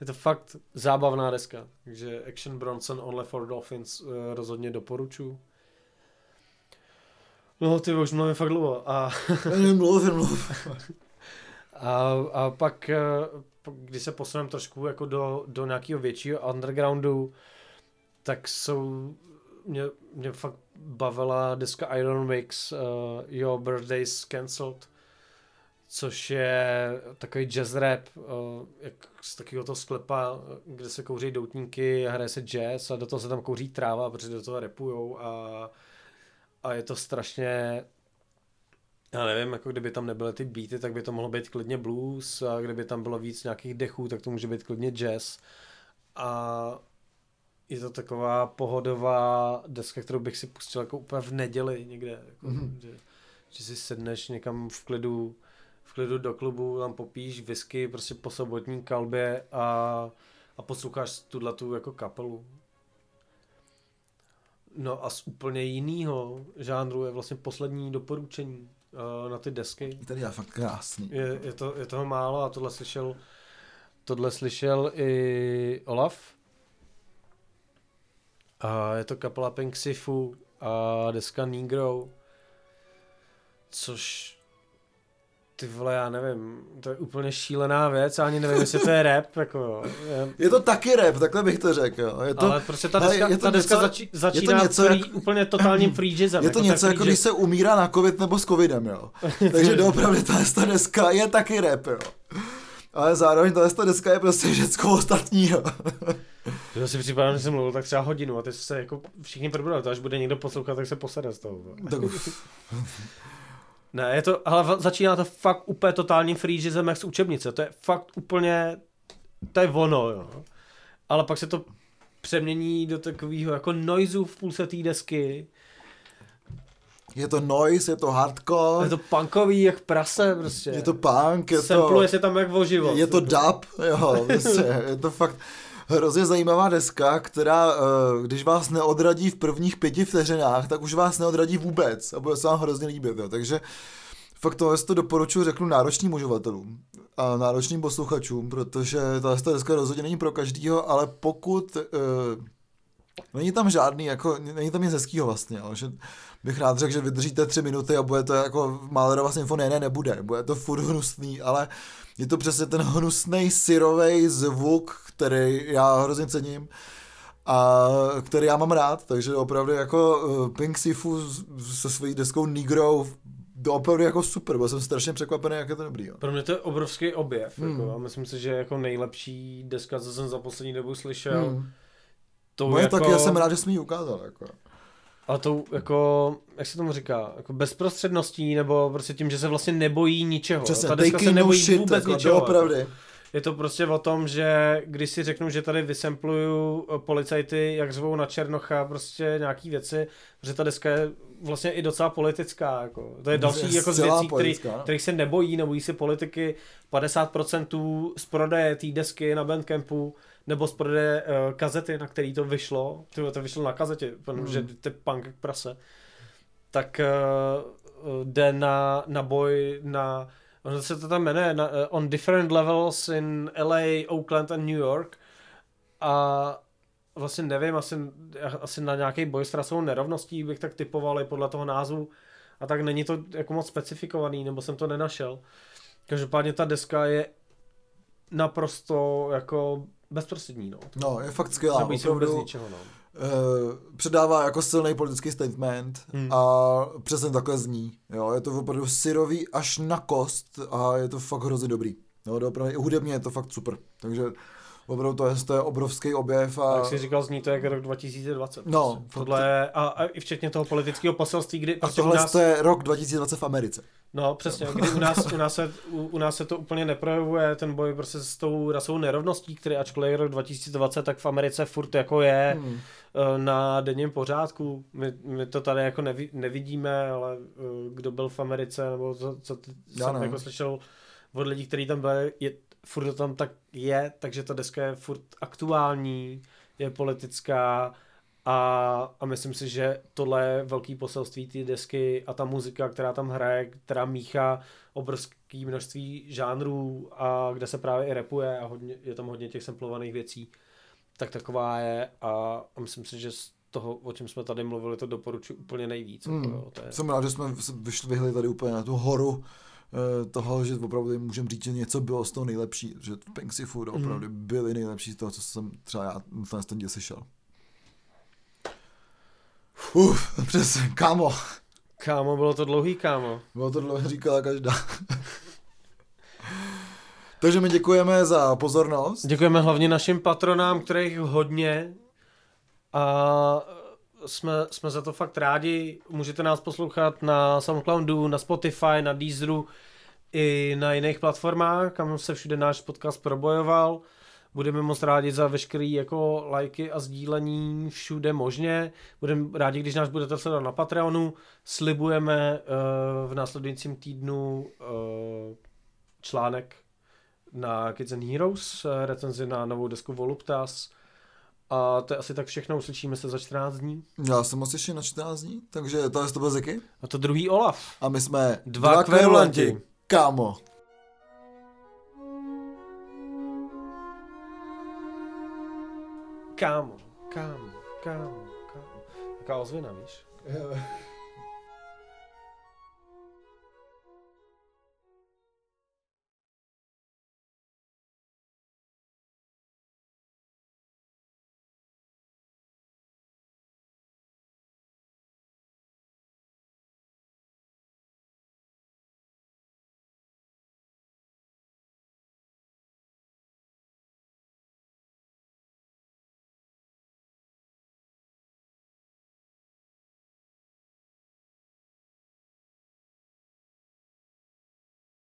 Je to fakt zábavná deska, takže Action Bronson Only for Dolphins eh, rozhodně doporučuji. No ty už mluvím fakt dlouho a mluv, mluv. A, a pak, když se posuneme trošku jako do, do nějakého většího undergroundu, tak jsou Mě, mě fakt bavila deska Iron Mix uh, Your Birthday's Cancelled, což je takový jazz rap uh, jak z takového toho sklepa, kde se kouří doutníky a hraje se jazz a do toho se tam kouří tráva, protože do toho rapujou a, a je to strašně, já nevím, jako kdyby tam nebyly ty beaty, tak by to mohlo být klidně blues, a kdyby tam bylo víc nějakých dechů, tak to může být klidně jazz. A je to taková pohodová deska, kterou bych si pustil jako úplně v neděli někde, jako, mm-hmm. že, že si sedneš někam v klidu, v klidu do klubu, tam popíš whisky prostě po sobotní kalbě a, a posloucháš tuhletu jako kapelu. No a z úplně jiného žánru je vlastně poslední doporučení uh, na ty desky. Tady je fakt krásný. Je, je, to, je toho málo a tohle slyšel, tohle slyšel i Olaf. A je to kapela Pink Siifu a deska Negro, což, ty vole, já nevím, to je úplně šílená věc, já ani nevím, jestli to je rap, jako. Je, je to taky rap, takhle bych to řekl. Je to, ale prostě ta deska, je to ta deska něco, zači, začíná je to free, jak, úplně totálním free jazzem. Je to jako něco, jako když se umírá na covid nebo s covidem, jo. Takže doopravdy ta deska je taky rap, jo. Ale zároveň ta deska je prostě všecko ostatního. Já si připadám, že jsem mluvil tak třeba hodinu a teď se jako všichni probudali, to až bude někdo poslouchat, tak se posede z toho. Ne, je to, ale začíná to fakt úplně totálním freežizem jak z učebnice, to je fakt úplně, to je ono, jo. Ale pak se to přemění do takového jako noizu v půlce té desky. Je to noise, je to hardcore. Je to punkový jak prase prostě. Je to punk, je Sempluje to... Sempluje se tam jak o život. Je to dub, jo, prostě, je to fakt... Hrozně zajímavá deska, která, když vás neodradí v prvních pěti vteřinách, tak už vás neodradí vůbec a bude se vám hrozně líbit. Jo. Takže fakt tohle si to doporučuji, řeknu náročným uživatelům. a náročným posluchačům, protože ta deska rozhodně není pro každýho, ale pokud e, není tam žádný, jako není tam nic hezkýho vlastně, ale že bych rád řekl, že vydržíte tři minuty a bude to jako Mahlerova symfonie, ne, nebude, bude to furt hnusný, ale je to přesně ten hnusnej syrovej zvuk, který já hrozně cením a který já mám rád, takže opravdu jako Pink Siifu se svojí deskou Negro to opravdu jako super, byl jsem strašně překvapený, jak je to dobrý. Jo. Pro mě to je obrovský objev, mm. jako, a myslím si, že jako nejlepší deska, co jsem za poslední dobu slyšel. Mm. To moje jako... taky, já jsem rád, že jsi mi ji ukázal. Jako. A to jako, jak se tomu říká, jako bezprostředností, nebo prostě tím, že se vlastně nebojí ničeho. Přesně, ta deska se nebojí shit, vůbec jako, ničeho. Opravdu. Jako. Je to prostě o tom, že když si řeknu, že tady vysampluju policajty, jak řvou na Černocha, prostě nějaký věci, že ta deska je vlastně i docela politická. Jako. To je další je jako z věcí, který, kterých se nebojí, nebojí si politiky. padesát procent z prodeje té desky na Bandcampu nebo z prodeje uh, kazety, na který to vyšlo. Tyhle to vyšlo na kazetě, protože mm. to je punk jak prase. Tak uh, jde na, na boj na... Ono se to tam jmenuje na, On Different Levels in el ej, Oakland and New York a vlastně nevím, asi, asi na nějaký boj s rasovou nerovností bych tak typovali podle toho názvu a tak není to jako moc specifikovaný, nebo jsem to nenašel. Každopádně ta deska je naprosto jako bezprostřední. No, no je fakt skvělá. Nebýt se vůbec ničeho, no. Uh, předává jako silný politický statement hmm. a přesně takhle zní. Jo, je to opravdu syrový až na kost a je to fakt hrozně dobrý. Jo, opravdu, i hudebně je to fakt super. Takže opravdu to je, to je obrovský objev. A... Jak jsi říkal, zní to jak rok dva tisíce dvacet. No, tohle to... je, a, a i včetně toho politického poselství, kdy... A tohle nás... to je rok dva tisíce dvacet v Americe. No přesně, kdy u nás, u, nás se, u, u nás se to úplně neprojevuje, ten boj prostě s tou rasovou nerovností, který ačkoliv je rok dva tisíce dvacet, tak v Americe furt jako je hmm. na denním pořádku. My, my to tady jako nevi, nevidíme, ale kdo byl v Americe, nebo co, co ty, jsem jako slyšel od lidí, kteří tam byli, je, furt to tam tak je, takže ta deska je furt aktuální, je politická a, a myslím si, že tohle je velký poselství té desky a ta muzika, která tam hraje, která míchá obrovské množství žánrů a kde se právě i rapuje a hodně, je tam hodně těch samplovaných věcí, tak taková je a, a myslím si, že z toho, o čem jsme tady mluvili, to doporučuji úplně nejvíc. Hmm. Jako, to je... Jsem rád, že jsme vyšli tady úplně na tu horu toho, že opravdu můžeme říct, že něco bylo z toho nejlepší, že Pink Siifu opravdu mm. byly nejlepší z toho, co jsem třeba já v ten díl slyšel. Uf, přes, kámo. Kámo, bylo to dlouhý, kámo. Bylo to dlouhý, říkala každá. Takže my děkujeme za pozornost. Děkujeme hlavně našim patronám, kterých hodně a Jsme, jsme za to fakt rádi, můžete nás poslouchat na Soundcloudu, na Spotify, na Deezeru i na jiných platformách, kam se všude náš podcast probojoval. Budeme moc rádi za veškerý jako lajky a sdílení všude možně. Budeme rádi, když nás budete sledovat na Patreonu. Slibujeme uh, v následujícím týdnu uh, článek na Kids and Heroes, recenzi na novou desku Voluptas. A to je asi tak všechno, uslyšíme se za čtrnáct dní. Já jsem moc ještě na čtrnáct dní, takže to je to byl Ziky. A to druhý Olaf. A my jsme dva, dva kverulanti, kámo. Kámo, kámo, kámo, kámo. Taká ozvěna, víš?